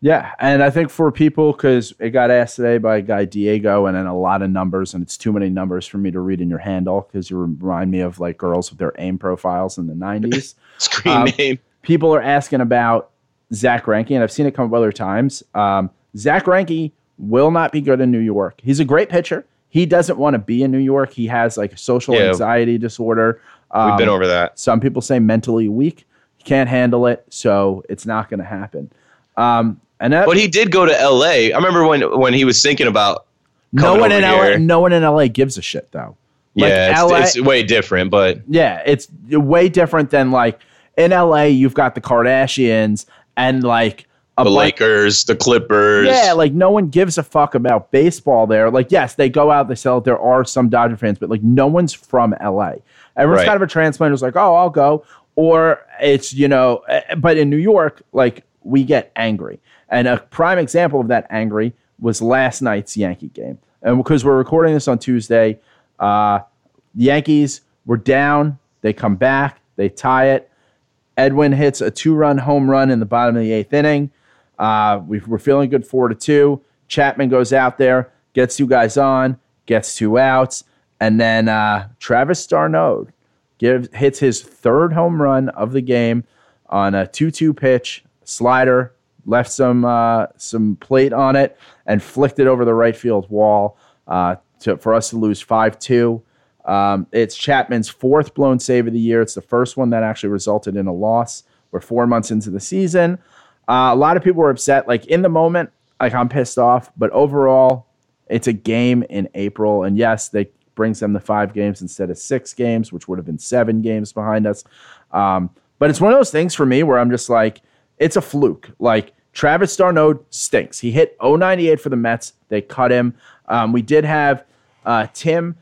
Yeah, and I think for people, because it got asked today by a guy Diego, and then a lot of numbers, and it's too many numbers for me to read in your handle because you remind me of like girls with their AIM profiles in the nineties. Screen um, name. People are asking about Zach Greinke, and I've seen it come up other times. Um, Zach Greinke will not be good in New York. He's a great pitcher. He doesn't want to be in New York. He has like social yeah. anxiety disorder. Um, We've been over that. Some people say mentally weak. He can't handle it, so it's not going to happen. Um, And that, but he did go to L A. I remember when, when he was thinking about no one in here. L A. No one in L A gives a shit though. Like yeah, it's, L A, it's way different. But yeah, it's way different than like in L A. You've got the Kardashians and like a the blank, Lakers, the Clippers. Yeah, like no one gives a fuck about baseball there. Like yes, they go out, they sell it. There are some Dodger fans, but like no one's from L A. Everyone's right. kind of a transplant who's like, oh, I'll go, or it's you know. But in New York, like we get angry. And a prime example of that angry was last night's Yankee game. And because we're recording this on Tuesday, uh, the Yankees were down. They come back. They tie it. Edwin hits a two-run home run in the bottom of the eighth inning. Uh, we we're feeling good four to two. Chapman goes out there, gets two guys on, gets two outs. And then uh, Travis d'Arnaud gives, hits his third home run of the game on a two-two pitch, slider, left some uh, some plate on it, and flicked it over the right field wall uh, to, for us to lose five two. Um, it's Chapman's fourth blown save of the year. It's the first one that actually resulted in a loss. We're four months into the season. Uh, a lot of people were upset. Like, in the moment, like I'm pissed off. But overall, it's a game in April. And, yes, they brings them to five games instead of six games, which would have been seven games behind us. Um, but it's one of those things for me where I'm just like, it's a fluke. Like, Travis d'Arnaud stinks. He hit oh ninety-eight for the Mets. They cut him. Um, we did have uh, Tim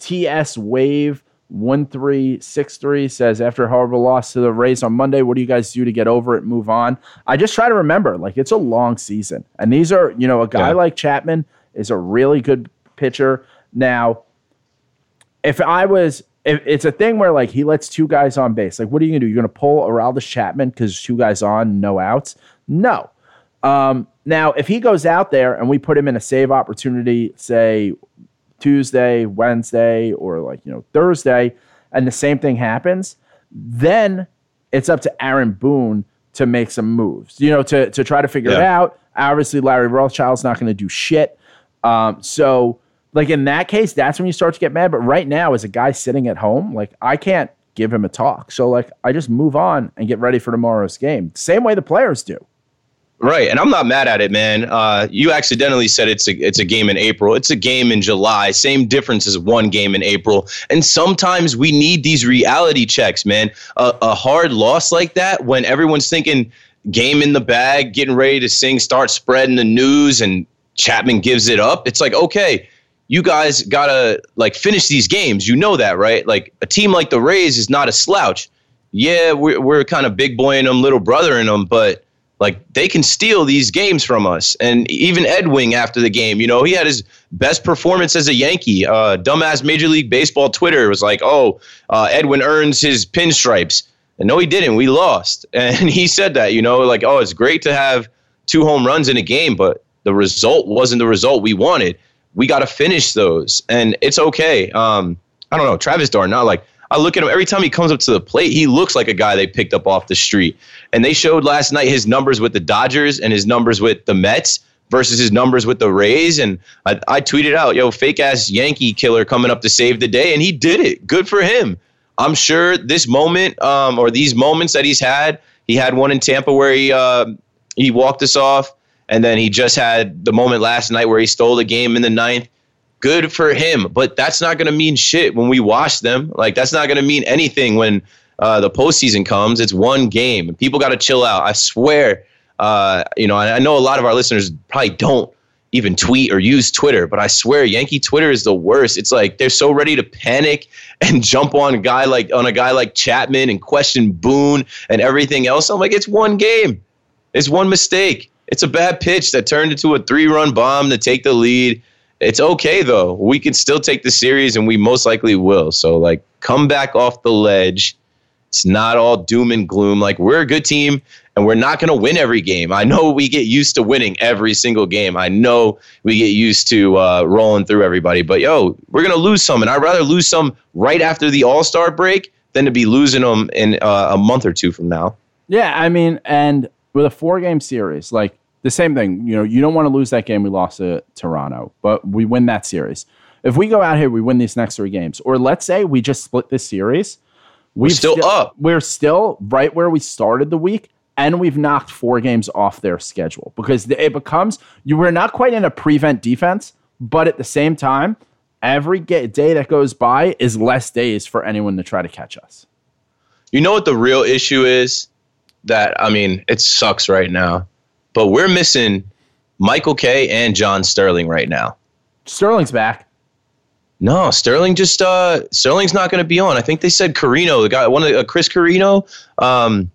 T S Wave one three six three says, after a horrible loss to the Rays on Monday, what do you guys do to get over it, move on? I just try to remember, like, it's a long season. And these are, you know, a guy yeah. like Chapman is a really good pitcher. Now, if I was... It's a thing where, like, he lets two guys on base. Like, what are you going to do? You're going to pull Aroldis Chapman because two guys on, no outs? No. Um, now, if he goes out there and we put him in a save opportunity, say, Tuesday, Wednesday, or, like, you know, Thursday, and the same thing happens, then it's up to Aaron Boone to make some moves, you know, to to try to figure yeah. it out. Obviously, Larry Rothschild's not going to do shit. Um, so... Like, in that case, that's when you start to get mad. But right now, as a guy sitting at home, like, I can't give him a talk. So, like, I just move on and get ready for tomorrow's game. Same way the players do. Right. And I'm not mad at it, man. Uh, you accidentally said it's a, it's a game in April. It's a game in July. Same difference as one game in April. And sometimes we need these reality checks, man. A, a hard loss like that when everyone's thinking game in the bag, getting ready to sing, start spreading the news, and Chapman gives it up. It's like, okay, you guys got to, like, finish these games. You know that, right? Like, a team like the Rays is not a slouch. Yeah, we're, we're kind of big boy in them, little brother in them, but, like, they can steal these games from us. And even Edwin after the game, you know, he had his best performance as a Yankee. Uh, dumbass Major League Baseball Twitter was like, oh, uh, Edwin earns his pinstripes. And no, he didn't. We lost. And he said that, you know, like, oh, it's great to have two home runs in a game, but the result wasn't the result we wanted. We got to finish those, and it's okay. Um, I don't know. Travis d'Arnaud, like, I look at him every time he comes up to the plate, he looks like a guy they picked up off the street. And they showed last night his numbers with the Dodgers and his numbers with the Mets versus his numbers with the Rays. And I, I tweeted out, yo, fake ass Yankee killer coming up to save the day. And he did it. Good for him. I'm sure this moment um, or these moments that he's had, he had one in Tampa where he uh, he walked us off. And then he just had the moment last night where he stole the game in the ninth. Good for him. But that's not going to mean shit when we watch them. Like, that's not going to mean anything when uh, the postseason comes. It's one game. People got to chill out. I swear, uh, you know, I, I know a lot of our listeners probably don't even tweet or use Twitter. But I swear, Yankee Twitter is the worst. It's like they're so ready to panic and jump on a guy like on a guy like Chapman and question Boone and everything else. I'm like, it's one game. It's one mistake. It's a bad pitch that turned into a three-run bomb to take the lead. It's okay, though. We can still take the series, and we most likely will. So, like, come back off the ledge. It's not all doom and gloom. Like, we're a good team, And we're not going to win every game. I know we get used to winning every single game. I know we get used to uh, rolling through everybody. But, yo, we're going to lose some. And I'd rather lose some right after the All-Star break than to be losing them in uh, a month or two from now. Yeah, I mean, and with a four-game series, like the same thing. You know, you don't want to lose that game we lost to Toronto. But we win that series. If we go out here, we win these next three games. Or let's say we just split this series. We're still, still up. We're still right where we started the week. And we've knocked four games off their schedule because it becomes, you were not quite in a prevent defense, but at the same time, every day that goes by is less days for anyone to try to catch us. You know what the real issue is? That, I mean, it sucks right now, but we're missing Michael Kay and John Sterling right now. Sterling's back. No, Sterling just, uh, Sterling's not going to be on. I think they said Carino, the guy, one of the, uh, Chris Carino, um,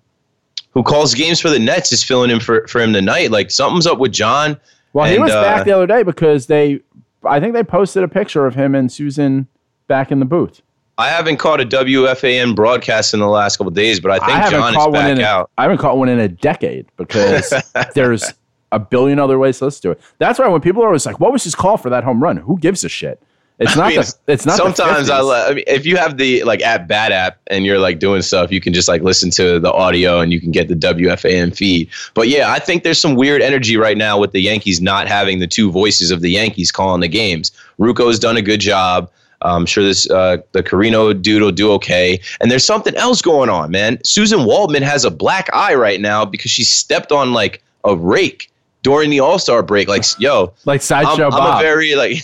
who calls games for the Nets is filling in for, for him tonight. Like, something's up with John. Well, and he was uh, back the other day because they, I think they posted a picture of him and Susan back in the booth. I haven't caught a W F A N broadcast in the last couple of days, but I think I John is back in, out. I haven't caught one in a decade because there's a billion other ways to listen to it. That's why when people are always like, what was his call for that home run? Who gives a shit? It's not. I mean, the, it's not. Sometimes I, I mean, if you have the like at bat app and you're like doing stuff, you can just like listen to the audio and you can get the W F A N feed. But yeah, I think there's some weird energy right now with the Yankees not having the two voices of the Yankees calling the games. Rucco's done a good job. I'm sure this uh, the Carino dude will do okay. And there's something else going on, man. Susan Waldman has a black eye right now because she stepped on like a rake during the All-Star break. Like yo, like Sideshow I'm, Bob. I'm a very like.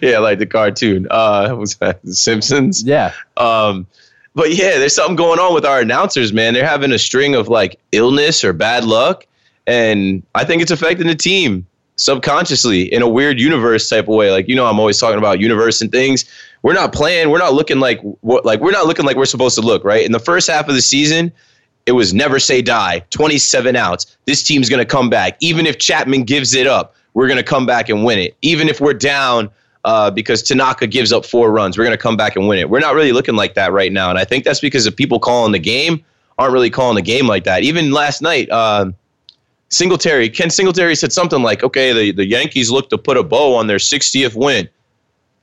Yeah, like the cartoon. Uh, was that The Simpsons? Yeah. Um, but yeah, there's something going on with our announcers, man. They're having a string of like illness or bad luck. And I think it's affecting the team subconsciously in a weird universe type of way. Like, you know, I'm always talking about universe and things. We're not playing. We're not looking like what, like we're not looking like we're supposed to look, right? In the first half of the season, it was never say die, twenty-seven outs. This team's going to come back. Even if Chapman gives it up, we're going to come back and win it. Even if we're down uh, because Tanaka gives up four runs, we're going to come back and win it. We're not really looking like that right now. And I think that's because the people calling the game aren't really calling the game like that. Even last night, uh, Singletary, Ken Singletary said something like, okay, the, the Yankees look to put a bow on their sixtieth win.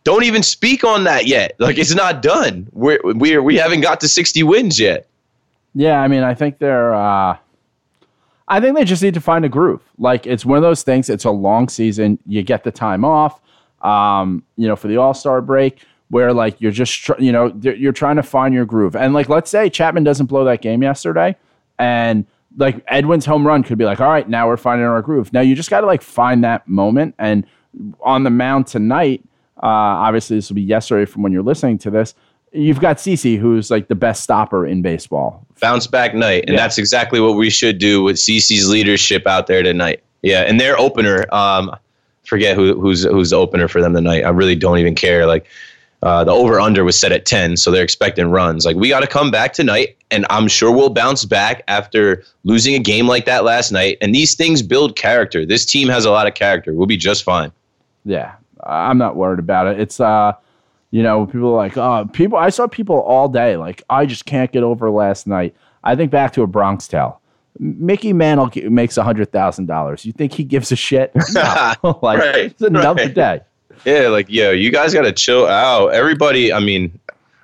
Don't even speak on that yet. Like, it's not done. We're, we're, we haven't got to sixty wins yet. Yeah, I mean, I think they're uh... – I think they just need to find a groove. Like, it's one of those things. It's a long season. You get the time off, um, you know, for the All-Star break where, like, you're just, tr- you know, th- you're trying to find your groove. And, like, let's say Chapman doesn't blow that game yesterday. And, like, Edwin's home run could be like, all right, now we're finding our groove. Now you just got to, like, find that moment. And on the mound tonight, uh, obviously this will be yesterday from when you're listening to this, you've got Cece, who's like the best stopper in baseball. Bounce back night. And yeah, that's exactly what we should do with Cece's leadership out there tonight. Yeah. And their opener, um, forget who, who's who's the opener for them tonight. I really don't even care. Like uh, the over under was set at ten. So they're expecting runs. Like, we got to come back tonight. And I'm sure we'll bounce back after losing a game like that last night. And these things build character. This team has a lot of character. We'll be just fine. Yeah. I'm not worried about it. It's, uh, You know, people are like, oh, people, I saw people all day like, I just can't get over last night. I think back to a Bronx Tale. Mickey Mantle g- makes one hundred thousand dollars. You think he gives a shit? No. Like, right, it's another right. day. Yeah, like, yo, you guys got to chill out. Everybody, I mean,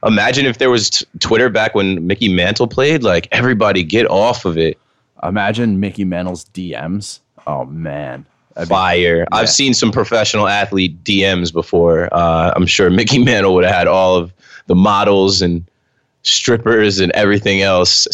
imagine if there was t- Twitter back when Mickey Mantle played. Like, everybody get off of it. Imagine Mickey Mantle's D Ms. Oh, man. Fire. Yeah. I've seen some professional athlete D Ms before. Uh, I'm sure Mickey Mantle would have had all of the models and strippers and everything else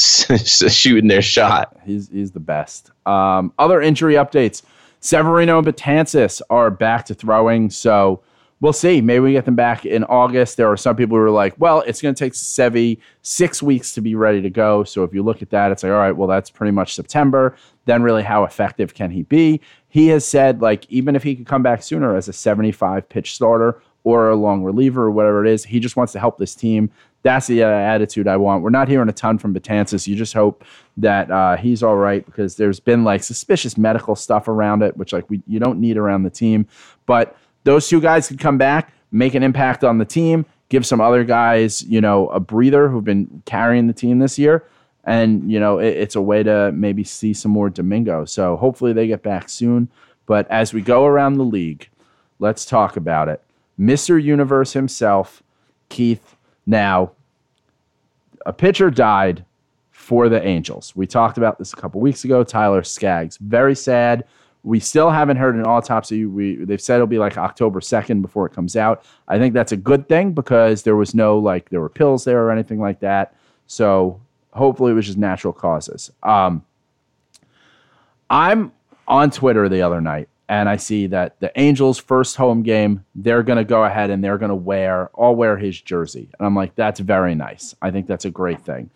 shooting their shot. He's he's the best. Um, other injury updates. Severino and Betances are back to throwing, so we'll see. Maybe we get them back in August. There are some people who are like, well, it's going to take Seve six weeks to be ready to go. So if you look at that, it's like, all right, well, that's pretty much September. Then really how effective can he be? He has said, like, even if he could come back sooner as a seventy-five pitch starter or a long reliever or whatever it is, he just wants to help this team. That's the uh, attitude I want. We're not hearing a ton from Betances. You just hope that uh, he's all right because there's been, like, suspicious medical stuff around it, which, like, we you don't need around the team. But those two guys could come back, make an impact on the team, give some other guys, you know, a breather who've been carrying the team this year. And, you know, it, it's a way to maybe see some more Domingo. So hopefully they get back soon. But as we go around the league, let's talk about it. Mister Universe himself, Keith. Now, a pitcher died for the Angels. We talked about this a couple weeks ago. Tyler Skaggs. Very sad. We still haven't heard an autopsy. We They've said it'll be like October second before it comes out. I think that's a good thing because there was no, like, there were pills there or anything like that. So hopefully it was just natural causes. Um, I'm on Twitter the other night, and I see that the Angels' first home game, they're going to go ahead and they're going to wear, all wear his jersey. And I'm like, that's very nice. I think that's a great thing.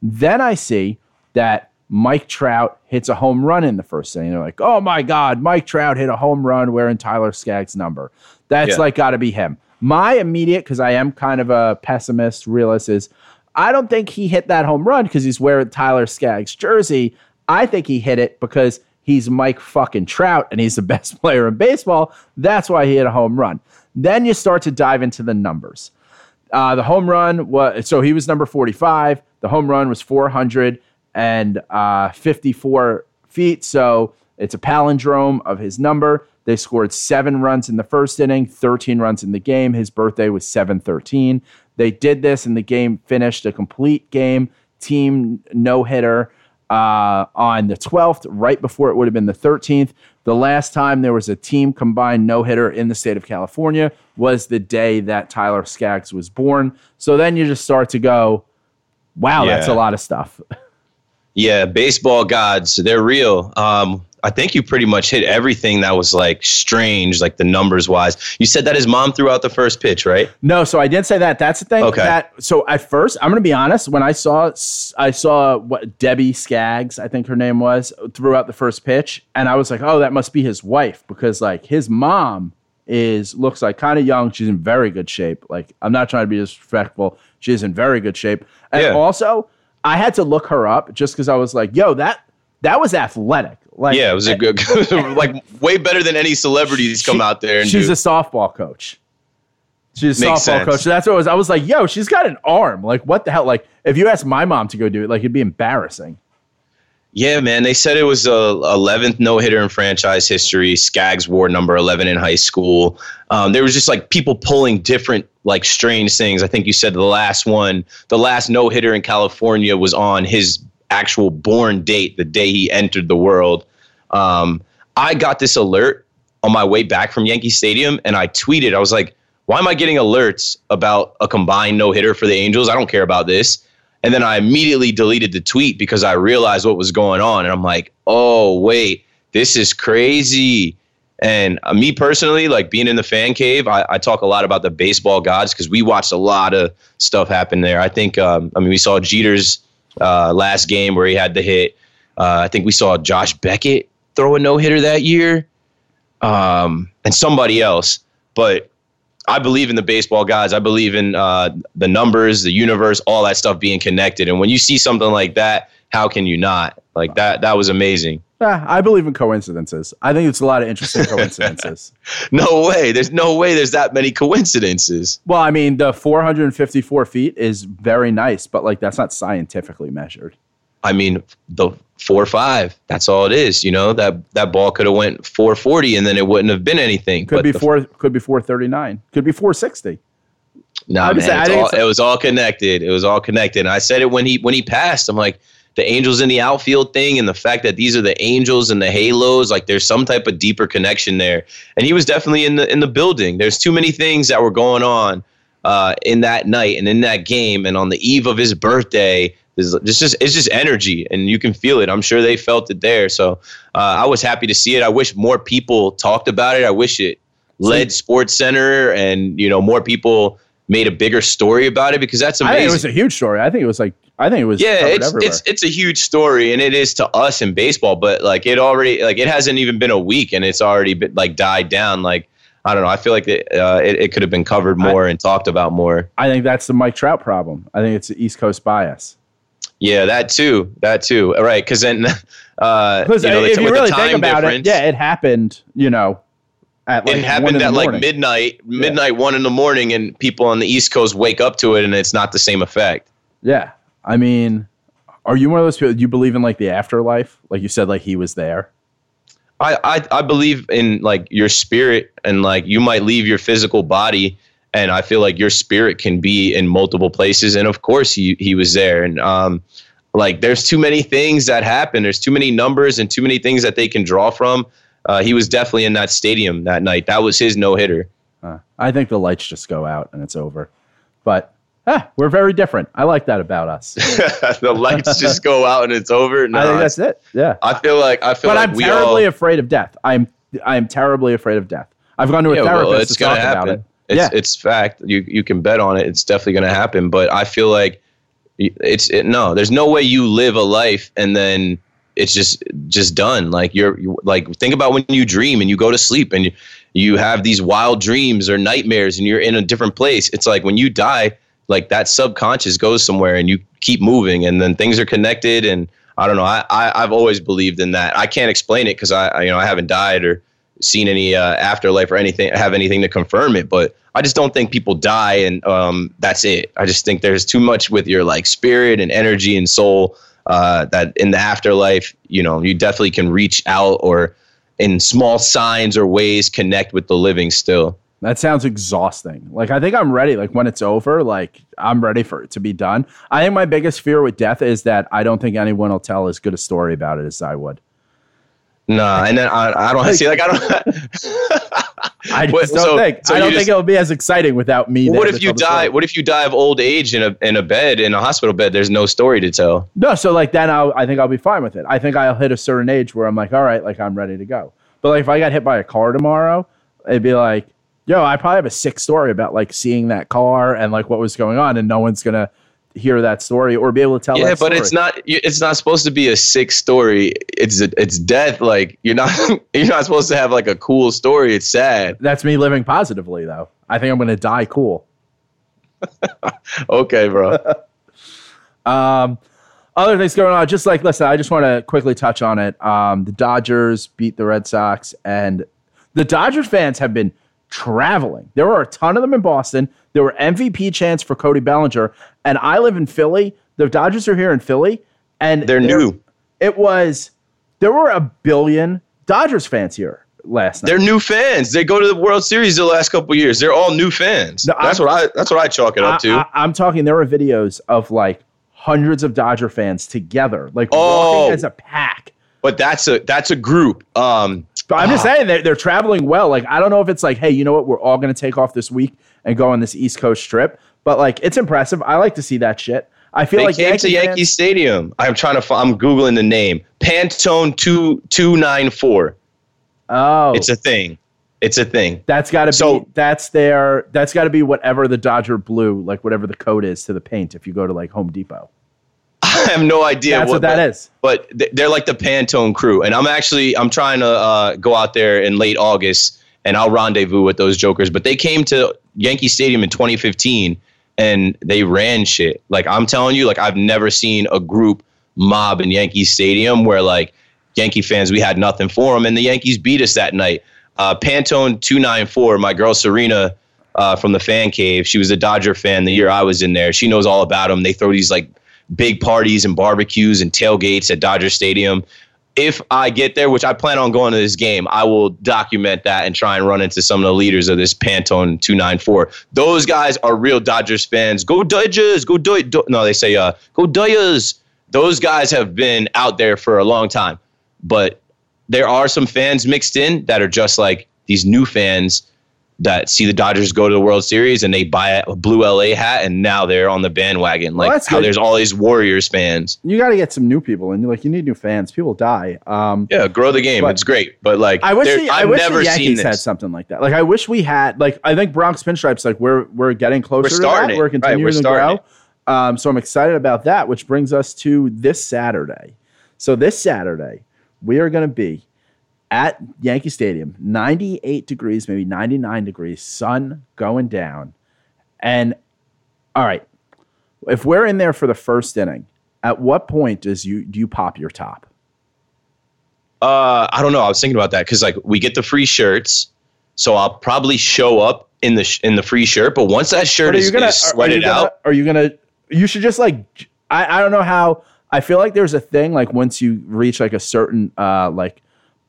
Then I see that Mike Trout hits a home run in the first inning. They're like, oh my God, Mike Trout hit a home run wearing Tyler Skaggs' number. That's yeah. like got to be him. My immediate, because I am kind of a pessimist, realist, is I don't think he hit that home run because he's wearing Tyler Skaggs' jersey. I think he hit it because he's Mike fucking Trout and he's the best player in baseball. That's why he hit a home run. Then you start to dive into the numbers. Uh, the home run was, so he was number forty-five. The home run was four hundred fifty-four feet, so it's a palindrome of his number. They scored seven runs in the first inning, thirteen runs in the game. His birthday was seven thirteen. They did this, and the game finished a complete game, team no-hitter uh, on the twelfth, right before it would have been the thirteenth. The last time there was a team combined no-hitter in the state of California was the day that Tyler Skaggs was born. So then you just start to go, wow, yeah. that's a lot of stuff. Yeah, baseball gods, they're real. Um, I think you pretty much hit everything that was, like, strange, like the numbers-wise. You said that his mom threw out the first pitch, right? No, so I did say that. That's the thing. Okay. That, so at first, I'm going to be honest. When I saw I saw what Debbie Skaggs, I think her name was, threw out the first pitch, and I was like, oh, that must be his wife because, like, his mom is looks like kind of young. She's in very good shape. Like, I'm not trying to be disrespectful. She's in very good shape. And yeah. also, I had to look her up just because I was like, yo, that that was athletic. Like, yeah, it was a good, like, way better than any celebrities she, come out there. And she's do. a softball coach. She's a Makes softball sense. coach. So that's what it was. I was like, yo, she's got an arm. Like, what the hell? Like, if you asked my mom to go do it, like, it'd be embarrassing. Yeah, man. They said it was a eleventh no-hitter in franchise history. Skaggs wore number eleven in high school. Um, there was just, like, people pulling different, like, strange things. I think you said the last one, the last no-hitter in California was on his actual born date, the day he entered the world. Um, I got this alert on my way back from Yankee Stadium, and I tweeted. I was like, why am I getting alerts about a combined no-hitter for the Angels? I don't care about this. And then I immediately deleted the tweet because I realized what was going on. And I'm like, oh, wait, this is crazy. And uh, me personally, like being in the fan cave, I, I talk a lot about the baseball gods because we watched a lot of stuff happen there. I think, um, I mean, we saw Jeter's uh, last game where he had the hit. Uh, I think we saw Josh Beckett throw a no-hitter that year um, and somebody else. But I believe in the baseball guys. I believe in uh, the numbers, the universe, all that stuff being connected. And when you see something like that, how can you not? Like that, that was amazing. Yeah, I believe in coincidences. I think it's a lot of interesting coincidences. No way. There's no way there's that many coincidences. Well, I mean, the four hundred fifty-four feet is very nice, but like that's not scientifically measured. I mean, the four five. That's all it is. You know, that that ball could have went four forty, and then it wouldn't have been anything. Could but be four. F- could be four thirty nine. Could be four sixty. Nah, man, say, it's all, it's like, it was all connected. It was all connected. And I said it when he when he passed. I'm like, the Angels in the outfield thing, and the fact that these are the Angels and the Halos. Like, there's some type of deeper connection there. And he was definitely in the in the building. There's too many things that were going on uh, in that night and in that game, and on the eve of his birthday. It's just, it's just energy, and you can feel it. I'm sure they felt it there. So uh, I was happy to see it. I wish more people talked about it. I wish it led Sports Center and, you know, more people made a bigger story about it because that's amazing. I think it was a huge story. I think it was like I think it was. Yeah, it's, it's it's a huge story, and it is to us in baseball. But like it already like it hasn't even been a week, and it's already been, like died down. Like I don't know. I feel like it uh, it, it could have been covered more I, and talked about more. I think that's the Mike Trout problem. I think it's the East Coast bias. Yeah, that too. That too. All right, because then, uh, you know, if you really think about it, yeah, it happened. You know, at like it happened at like midnight, midnight, one in the morning, and people on the East Coast wake up to it, and it's not the same effect. Yeah, I mean, Are you one of those people, do you believe in like the afterlife? Like you said, like he was there. I, I, I believe in like your spirit, and like you might leave your physical body, and I feel like your spirit can be in multiple places. And of course he, he was there. And um, like, there's too many things that happen. There's too many numbers and too many things that they can draw from. Uh, he was definitely in that stadium that night. That was his no hitter. Uh, I think the lights just go out and it's over, but ah, we're very different. I like that about us. The lights just go out and it's over. No, I think that's it. Yeah. I feel like I feel but like I'm we terribly all... afraid of death. I'm I am terribly afraid of death. I've gone to a yeah, therapist well, it's to talk happen. about it. It's yeah. it's fact. You you can bet on it. It's definitely going to happen. But I feel like it's it, no. There's no way you live a life and then it's just just done. Like you're you, like think about when you dream and you go to sleep and you, you have these wild dreams or nightmares and you're in a different place. It's like when you die. Like that subconscious goes somewhere and you keep moving and then things are connected. And I don't know. I, I I've always believed in that. I can't explain it because I, I, you know, I haven't died or seen any uh, afterlife or anything, have anything to confirm it. But I just don't think people die and um, that's it. I just think there's too much with your like spirit and energy and soul uh, that in the afterlife, you know, you definitely can reach out or in small signs or ways connect with the living still. That sounds exhausting. Like, I think I'm ready. Like, when it's over, like, I'm ready for it to be done. I think my biggest fear with death is that I don't think anyone will tell as good a story about it as I would. Nah, and then I, I don't like, see, like, I don't. I just don't so, think. So I don't just, think it'll be as exciting without me. What if you die? What if you die of old age in a in a bed in a hospital bed? There's no story to tell. No, so like then I'll, I think I'll be fine with it. I think I'll hit a certain age where I'm like, all right, like I'm ready to go. But like if I got hit by a car tomorrow, it'd be like. Yo, I probably have a sick story about like seeing that car and like what was going on, and no one's gonna hear that story or be able to tell. Yeah, that story. But it's not it's not supposed to be a sick story. It's a, it's death. Like you're not you're not supposed to have like a cool story. It's sad. That's me living positively though. I think I'm gonna die cool. Okay, bro. um, other things going on. Just like listen, I just want to quickly touch on it. Um, the Dodgers beat the Red Sox, and the Dodgers fans have been. Traveling. There were a ton of them in Boston. There were M V P chants for Cody Bellinger. And I live in Philly. The Dodgers are here in Philly. And they're new. It was, there were a billion Dodgers fans here last night. They're new fans. They go to the World Series the last couple of years. They're all new fans. No, that's I'm, what I that's what I chalk it up to. I, I, I'm talking, there were videos of like hundreds of Dodger fans together, like oh, walking as a pack. But that's a that's a group. Um But I'm just saying they're, they're traveling well. Like, I don't know if it's like, hey, you know what? We're all going to take off this week and go on this East Coast trip. But, like, it's impressive. I like to see that shit. I feel they like came Yankee to Yankee fans, Stadium. I'm trying to find, I'm Googling the name. Pantone two two nine four. Oh. It's a thing. It's a thing. That's got to so, be, that's their, that's got to be whatever the Dodger blue, like whatever the code is to the paint if you go to, like, Home Depot. I have no idea That's what, what that but, is. But they're like the Pantone crew. And I'm actually, I'm trying to uh, go out there in late August and I'll rendezvous with those jokers. But they came to Yankee Stadium in twenty fifteen and they ran shit. Like I'm telling you, like I've never seen a group mob in Yankee Stadium where like Yankee fans, we had nothing for them. And the Yankees beat us that night. Uh, Pantone two ninety-four, my girl Serena uh, from the fan cave. She was a Dodger fan the year I was in there. She knows all about them. They throw these like, big parties and barbecues and tailgates at Dodger Stadium. If I get there, which I plan on going to this game, I will document that and try and run into some of the leaders of this Pantone two ninety-four. Those guys are real Dodgers fans. Go Dodgers! Go Dodgers! Do- no, they say, uh, go Dodgers! Those guys have been out there for a long time. But there are some fans mixed in that are just like these new fans that see the Dodgers go to the World Series and they buy a blue L A hat and now they're on the bandwagon. Like well, how there's all these Warriors fans. You got to get some new people and like you need new fans. People die. Um, yeah, grow the game. It's great, but like I wish the, I I've wish never the Yankees had something like that. Like I wish we had. Like I think Bronx Pinstripes. Like we're we're getting closer. We're starting. To that. We're continuing right, we're to grow. Um, so I'm excited about that, which brings us to this Saturday. So this Saturday we are going to be. At Yankee Stadium, ninety-eight degrees, maybe ninety-nine degrees, sun going down. And, all right, if we're in there for the first inning, at what point does you do you pop your top? Uh, I don't know. I was thinking about that because, like, we get the free shirts, so I'll probably show up in the sh- in the free shirt. But once that shirt is, gonna, is sweated are gonna, out. Are you going to – you should just, like – I I don't know how – I feel like there's a thing like once you reach like a certain uh, like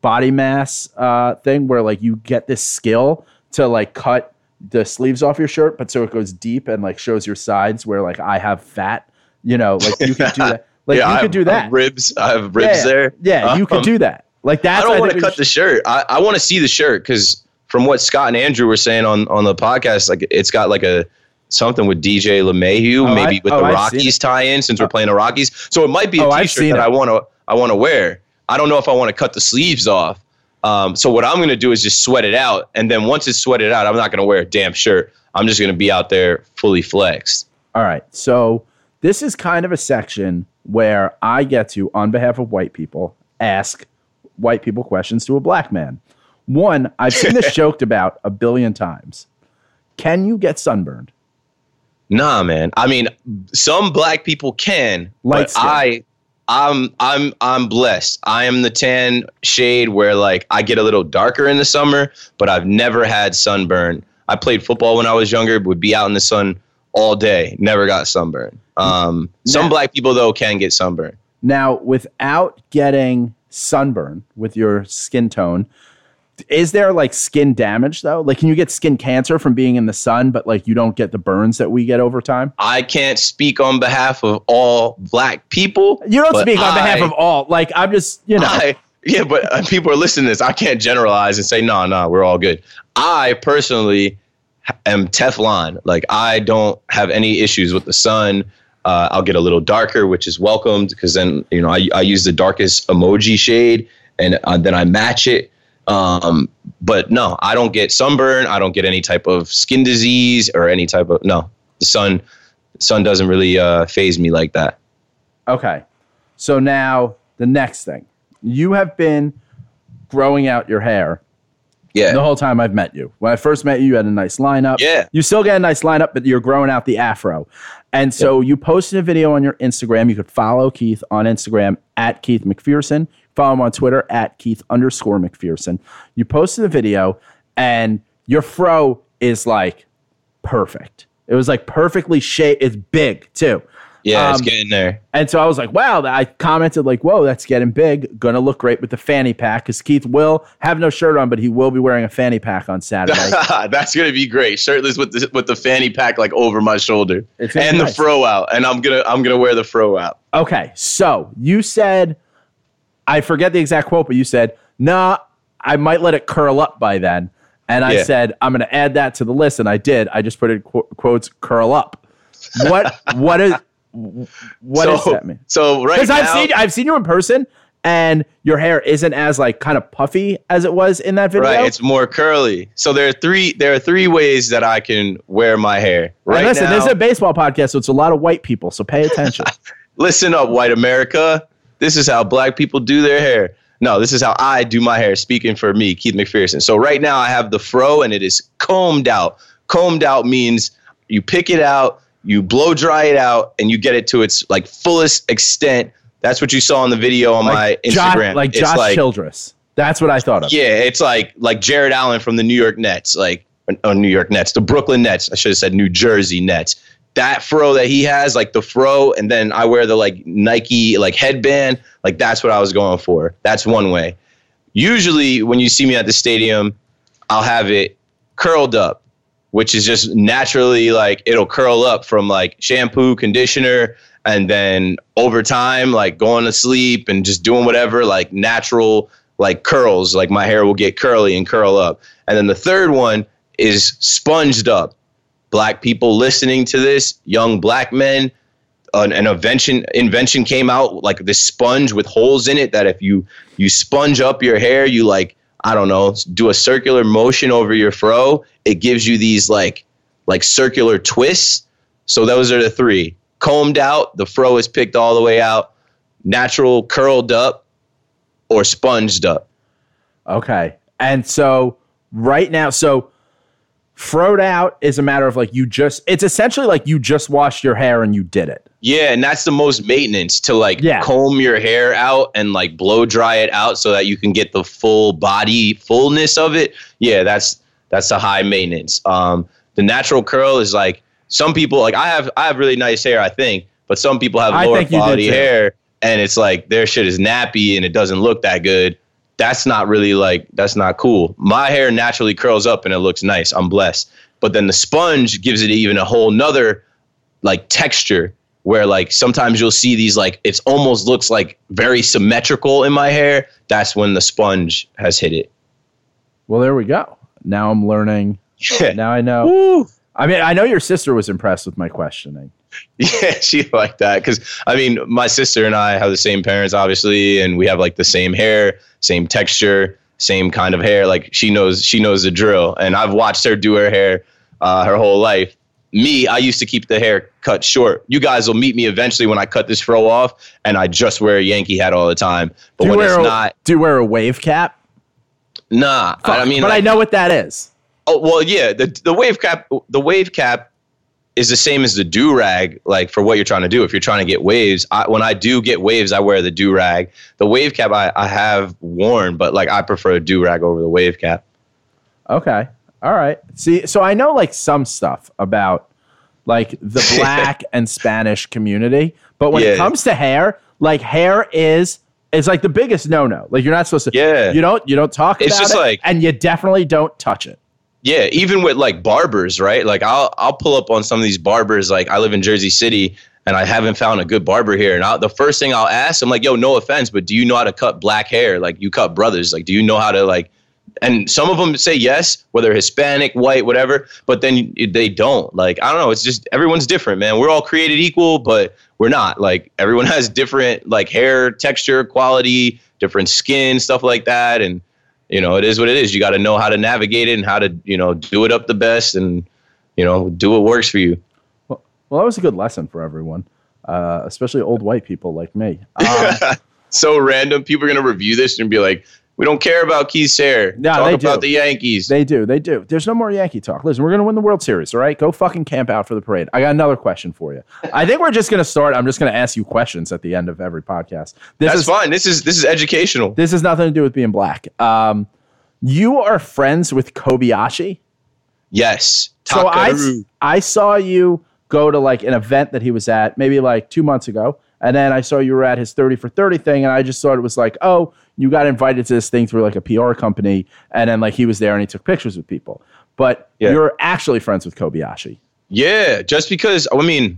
body mass uh, thing where like you get this skill to like cut the sleeves off your shirt, but so it goes deep and like shows your sides where like I have fat, you know, like you can do that. Like yeah, you I could do that. I have ribs, I have ribs yeah, there. Yeah, um, you could do that. Like that's. I don't want to cut sh- the shirt. I, I want to see the shirt because from what Scott and Andrew were saying on on the podcast, like it's got like a something with D J LeMahieu, oh, maybe I, with oh, the Rockies tie-in since oh. we're playing the Rockies. So it might be a oh, T-shirt that it. I want to I want to wear. I don't know if I want to cut the sleeves off. Um, so what I'm going to do is just sweat it out. And then once it's sweated out, I'm not going to wear a damn shirt. I'm just going to be out there fully flexed. All right. So this is kind of a section where I get to, on behalf of white people, ask white people questions to a black man. One, I've seen this joked about a billion times. Can you get sunburned? Nah, man. I mean, some black people can, Light but skin. I... I'm I'm I'm blessed. I am the tan shade where like I get a little darker in the summer, but I've never had sunburn. I played football when I was younger, would be out in the sun all day, never got sunburn. Um, some now, black people though can get sunburn. Now, without getting sunburn with your skin tone, is there like skin damage though? Like, can you get skin cancer from being in the sun, but like you don't get the burns that we get over time? I can't speak on behalf of all black people. You don't speak on I, behalf of all. Like, I'm just, you know. I, yeah, but people are listening to this. I can't generalize and say, no, no, we're all good. I personally am Teflon. Like, I don't have any issues with the sun. Uh, I'll get a little darker, which is welcomed because then, you know, I, I use the darkest emoji shade and uh, then I match it. Um, but no, I don't get sunburn. I don't get any type of skin disease or any type of, no, the sun, the sun doesn't really, uh, phase me like that. Okay. So now the next thing, you have been growing out your hair. Yeah. The whole time I've met you. When I first met you, you had a nice lineup. Yeah. You still get a nice lineup, but you're growing out the afro. And so yeah. you posted a video on your Instagram. You could follow Keith on Instagram at Keith McPherson. Follow him on Twitter at Keith underscore McPherson. You posted a video and your fro is like perfect. It was like perfectly shaped. It's big too. Yeah, um, it's getting there. And so I was like, wow, I commented like, whoa, that's getting big. Going to look great with the fanny pack because Keith will have no shirt on, but he will be wearing a fanny pack on Saturday. That's going to be great. Shirtless with the, with the fanny pack like over my shoulder and nice. The fro out. And I'm going to I'm going to wear the fro out. Okay, so you said... I forget the exact quote, but you said, nah, I might let it curl up by then. And I yeah. said, I'm going to add that to the list. And I did. I just put in qu- quotes, curl up. What, what is, what so, does that mean? So right now. I've seen, I've seen you in person and your hair isn't as like kind of puffy as it was in that video. Right. It's more curly. So there are three, there are three ways that I can wear my hair right listen, now. Listen, this is a baseball podcast. So it's a lot of white people. So pay attention. Listen up, white America. This is how black people do their hair. No, this is how I do my hair, speaking for me, Keith McPherson. So right now I have the fro and it is combed out. Combed out means you pick it out, you blow dry it out, and you get it to its like fullest extent. That's what you saw in the video on like my Josh, Instagram. Like it's Josh like, Childress. That's what I thought of. Yeah, it's like like Jared Allen from the New York Nets. Like oh, New York Nets. The Brooklyn Nets. I should have said New Jersey Nets. That fro that he has, like the fro, and then I wear the like Nike like headband, like that's what I was going for. That's one way. Usually when you see me at the stadium, I'll have it curled up, which is just naturally like it'll curl up from like shampoo, conditioner, and then over time, like going to sleep and just doing whatever, like natural like curls, like my hair will get curly and curl up. And then the third one is sponged up. Black people listening to this, young black men, an, an invention invention came out like this sponge with holes in it that if you you sponge up your hair, you like, I don't know, do a circular motion over your fro. It gives you these like like circular twists. So those are the three. Combed out, the fro is picked all the way out, natural curled up or sponged up. Okay. And so right now, so froed out is a matter of like you just, it's essentially like you just washed your hair and you did it. Yeah, and that's the most maintenance to like yeah. comb your hair out and like blow dry it out so that you can get the full body fullness of it. Yeah, that's that's the high maintenance. Um, the natural curl is like some people like I have I have really nice hair I think, but some people have lower quality hair and it's like their shit is nappy and it doesn't look that good, that's not really like, that's not cool. My hair naturally curls up and it looks nice. I'm blessed. But then the sponge gives it even a whole nother like texture where like sometimes you'll see these like, it's almost looks like very symmetrical in my hair. That's when the sponge has hit it. Well, there we go. Now I'm learning. Yeah. Now I know. Woo. I mean, I know your sister was impressed with my questioning. Yeah, she liked that because, I mean, my sister and I have the same parents, obviously, and we have like the same hair, same texture, same kind of hair. Like she knows, she knows the drill, and I've watched her do her hair uh, her whole life. Me, I used to keep the hair cut short. You guys will meet me eventually when I cut this fro off, and I just wear a Yankee hat all the time. But do when it's a, not, do you wear a wave cap? Nah, Fuck, I mean, but like, I know what that is. Oh well, yeah. the The wave cap, the wave cap. is the same as the do-rag, like for what you're trying to do. If you're trying to get waves, I, when I do get waves, I wear the do-rag. The wave cap I, I have worn, but like I prefer a do-rag over the wave cap. Okay. All right. See, so I know like some stuff about like the black and Spanish community, but when yeah. it comes to hair, like hair is, it's like the biggest no-no. Like you're not supposed to, yeah. you don't, you don't talk it's about just it like, and you definitely don't touch it. Yeah, even with like barbers, right? Like I'll I'll pull up on some of these barbers. Like I live in Jersey City and I haven't found a good barber here. And I'll, the first thing I'll ask, I'm like, yo, no offense, but do you know how to cut black hair? Like you cut brothers. Like do you know how to like, and some of them say yes, whether Hispanic, white, whatever, but then they don't. Like, I don't know. It's just everyone's different, man. We're all created equal, but we're not. Like everyone has different like hair texture, quality, different skin, stuff like that. And you know, it is what it is. You got to know how to navigate it and how to, you know, do it up the best and, you know, do what works for you. Well, well that was a good lesson for everyone, uh, especially old white people like me. Um, so random. People are going to review this and be like, we don't care about Keith's hair. No, talk they about do. the Yankees. They do. They do. There's no more Yankee talk. Listen, we're going to win the World Series, all right? Go fucking camp out for the parade. I got another question for you. I think we're just going to start. I'm just going to ask you questions at the end of every podcast. This That's is, fine. This is this is educational. This has nothing to do with being black. Um, you are friends with Kobayashi? Yes. Takeru. So I, I saw you go to like an event that he was at maybe like two months ago. And then I saw you were at his thirty for thirty thing. And I just thought it was like, oh, you got invited to this thing through like a P R company. And then like he was there and he took pictures with people. But yeah. you're actually friends with Kobayashi. Yeah. Just because, I mean,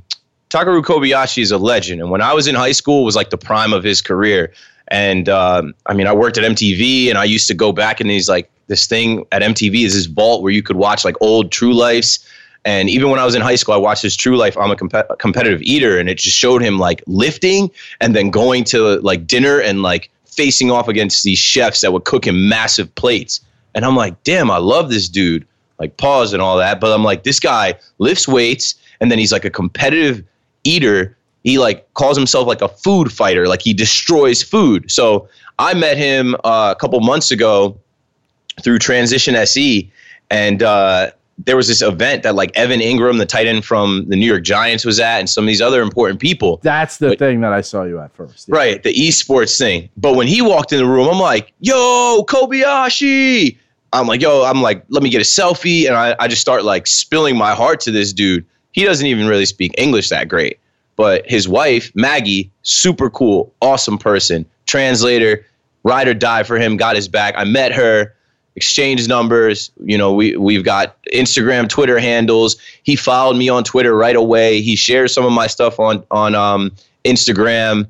Takeru Kobayashi is a legend. And when I was in high school, it was like the prime of his career. And um, I mean, I worked at M T V and I used to go back and these like this thing at M T V is this vault where you could watch like old True Lifes. And even when I was in high school, I watched his True Life. I'm a comp- competitive eater. And it just showed him like lifting and then going to like dinner and like facing off against these chefs that would cook him massive plates. And I'm like, damn, I love this dude. Like pause and all that. But I'm like, this guy lifts weights and then he's like a competitive eater. He like calls himself like a food fighter. Like he destroys food. So I met him uh, a couple months ago through Transition S E. And, uh, there was this event that like Evan Ingram, the tight end from the New York Giants, was at and some of these other important people. That's the but, thing that I saw you at first. Yeah. Right. The esports thing. But when he walked in the room, I'm like, yo, Kobayashi. I'm like, yo, I'm like, let me get a selfie. And I, I just start like spilling my heart to this dude. He doesn't even really speak English that great. But his wife, Maggie, super cool, awesome person, translator, ride or die for him, got his back. I met her. Exchange numbers, you know, we, we've got Instagram, Twitter handles. He followed me on Twitter right away. He shares some of my stuff on, on um, Instagram.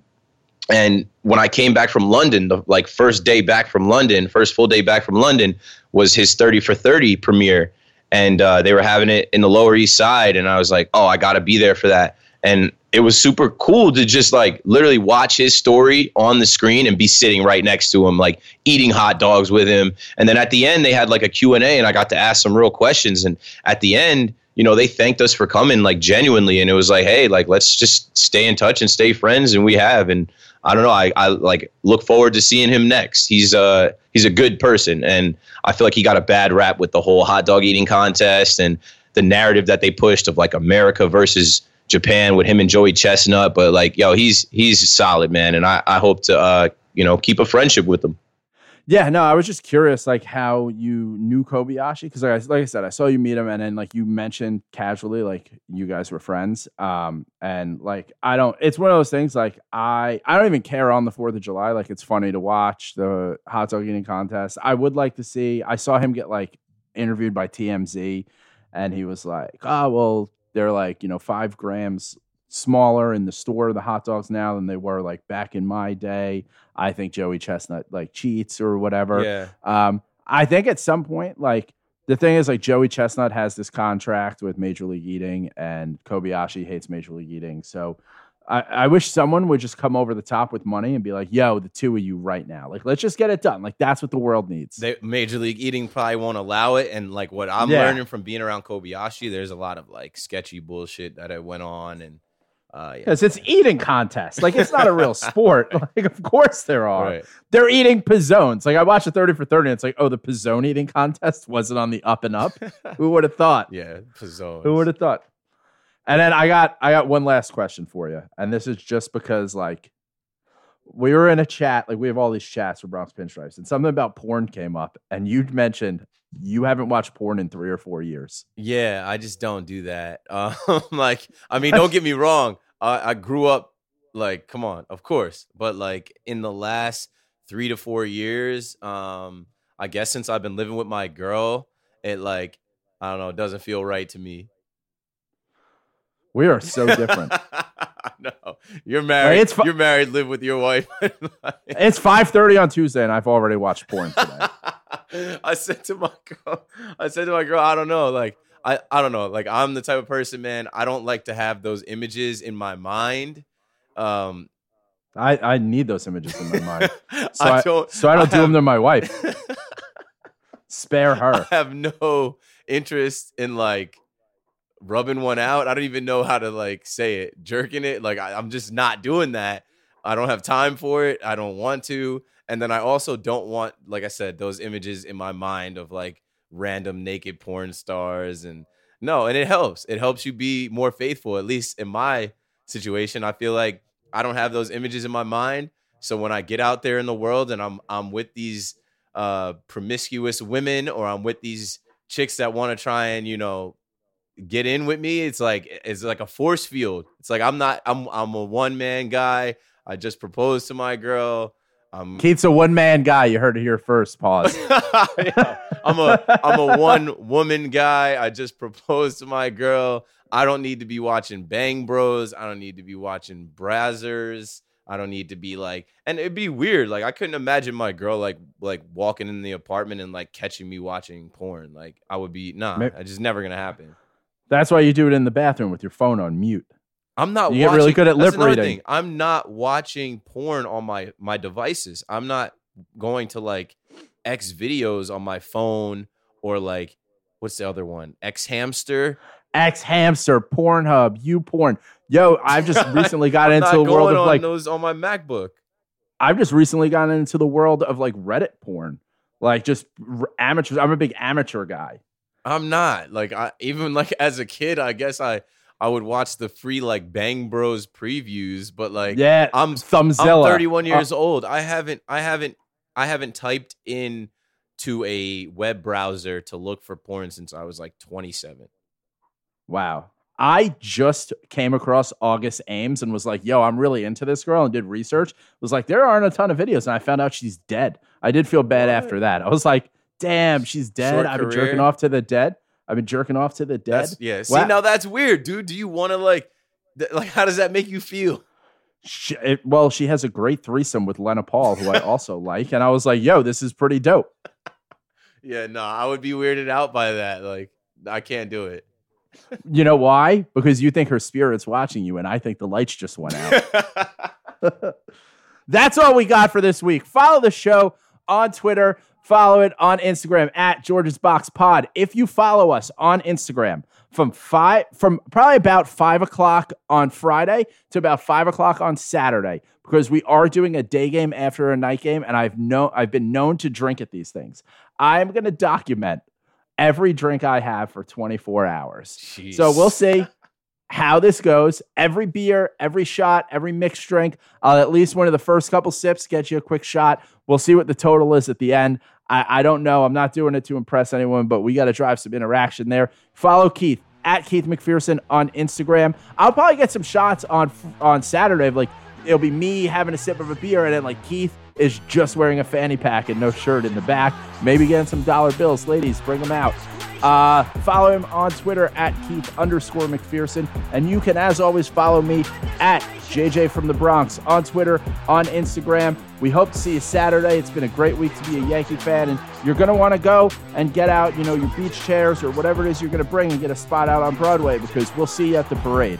And when I came back from London, the like first day back from London, first full day back from London was his thirty for thirty premiere. And uh, they were having it in the Lower East Side. And I was like, oh, I got to be there for that. And it was super cool to just like literally watch his story on the screen and be sitting right next to him, like eating hot dogs with him. And then at the end, they had like a Q and A and I got to ask some real questions. And at the end, you know, they thanked us for coming like genuinely. And it was like, hey, like, let's just stay in touch and stay friends. And we have. And I don't know, I, I like look forward to seeing him next. He's uh, he's a good person. And I feel like he got a bad rap with the whole hot dog eating contest and the narrative that they pushed of like America versus Japan with him and Joey Chestnut, but like, yo, he's he's solid, man, and I, I hope to uh, you know, keep a friendship with him. Yeah, no, I was just curious, like, how you knew Kobayashi, because like, like I said, I saw you meet him, and then like you mentioned casually, like you guys were friends, um, and like I don't. It's one of those things, like I, I don't even care on the Fourth of July. Like it's funny to watch the hot dog eating contest. I would like to see. I saw him get like interviewed by T M Z, and he was like, "Oh, well, they're like you know five grams." smaller in the store, the hot dogs now than they were like back in my day. I think Joey Chestnut like cheats or whatever. Yeah. Um, I think at some point, like the thing is like Joey Chestnut has this contract with Major League Eating and Kobayashi hates Major League Eating. So I, I wish someone would just come over the top with money and be like, yo, the two of you right now, like, let's just get it done. Like that's what the world needs. They, Major League Eating probably won't allow it. And like what I'm yeah. learning from being around Kobayashi, there's a lot of like sketchy bullshit that it went on and, Uh, yeah, Cause it's yeah. eating contest. Like it's not a real sport. Like, of course there are, right. They're eating pizzones. Like I watched a thirty for thirty and it's like, oh, the pizzone eating contest wasn't on the up and up. Who would have thought? Yeah. Pizzones. Who would have thought? And then I got, I got one last question for you. And this is just because like we were in a chat, like we have all these chats for Bronx Pinstripes and something about porn came up and you mentioned you haven't watched porn in three or four years. Yeah, I just don't do that. Um, like, I mean, don't get me wrong. I, I grew up like, come on, of course. But like in the last three to four years, um, I guess since I've been living with my girl, it like, I don't know, it doesn't feel right to me. We are so different. No, you're married. Like it's fi- you're married. Live with your wife. Like, it's five thirty on Tuesday, and I've already watched porn today. I said to my girl, I said to my girl, I don't know. Like, I, I don't know. Like, I'm the type of person, man. I don't like to have those images in my mind. Um, I, I need those images in my mind. So I, I don't. So I don't I do have, them to my wife. Spare her. I have no interest in like rubbing one out. I don't even know how to like say it. Jerking it. Like, I, I'm just not doing that. I don't have time for it. I don't want to. And then I also don't want, like I said, those images in my mind of like random naked porn stars. And no, and it helps. It helps you be more faithful. At least in my situation, I feel like I don't have those images in my mind. So when I get out there in the world and I'm I'm with these uh, promiscuous women or I'm with these chicks that want to try and, you know, get in with me, it's like it's like a force field. It's like I'm not I'm I'm a one man guy. I just proposed to my girl. I'm, Keith's a one-man guy. You heard it here first. Pause. Yeah. I'm a I'm a one-woman guy. I just proposed to my girl. I don't need to be watching Bang Bros. I don't need to be watching Brazzers. I don't need to be like, and it'd be weird. Like I couldn't imagine my girl like like walking in the apartment and like catching me watching porn. Like I would be nah. Maybe, it's just never gonna happen. That's why you do it in the bathroom with your phone on mute. I'm not. You get watching, really good at lip reading. Thing. I'm not watching porn on my my devices. I'm not going to like X videos on my phone or like what's the other one? X Hamster, X Hamster, Pornhub, U Porn. Yo, I've just recently got into the world of like those on my MacBook. I've just recently gotten into the world of like Reddit porn, like just amateurs. I'm a big amateur guy. I'm not like I even like as a kid. I guess I. I would watch the free like Bang Bros previews, but like yeah, I'm Thumbzilla. I'm thirty-one years uh, old. I haven't I haven't I haven't typed in to a web browser to look for porn since I was like twenty-seven. Wow. I just came across August Ames and was like, yo, I'm really into this girl and did research. Was like, there aren't a ton of videos, and I found out she's dead. I did feel bad what? after that. I was like, damn, she's dead. Short I've career. been jerking off to the dead. I've been jerking off to the dead. That's, yeah. See, wow. Now that's weird, dude. Do you want to like, th- like, how does that make you feel? She, it, well, she has a great threesome with Lena Paul, who I also like. And I was like, yo, this is pretty dope. Yeah, no, I would be weirded out by that. Like, I can't do it. You know why? Because you think her spirit's watching you. And I think the lights just went out. That's all we got for this week. Follow the show on Twitter. Follow it on Instagram at George's Box Pod. If you follow us on Instagram from five, from probably about five o'clock on Friday to about five o'clock on Saturday, because we are doing a day game after a night game, and I've no, I've been known to drink at these things. I am going to document every drink I have for twenty-four hours. Jeez. So we'll see how this goes. Every beer, every shot, every mixed drink, uh, at least one of the first couple sips gets you a quick shot. We'll see what the total is at the end. I, I don't know. I'm not doing it to impress anyone, but we got to drive some interaction there. Follow Keith at Keith McPherson on Instagram. I'll probably get some shots on on Saturday of like, it'll be me having a sip of a beer, and then like Keith is just wearing a fanny pack and no shirt in the back. Maybe getting some dollar bills. Ladies, bring them out. Uh, follow him on Twitter at Keith underscore McPherson. And you can, as always, follow me at J J from the Bronx on Twitter, on Instagram. We hope to see you Saturday. It's been a great week to be a Yankee fan, and you're going to want to go and get out, you know, your beach chairs or whatever it is you're going to bring and get a spot out on Broadway, because we'll see you at the parade.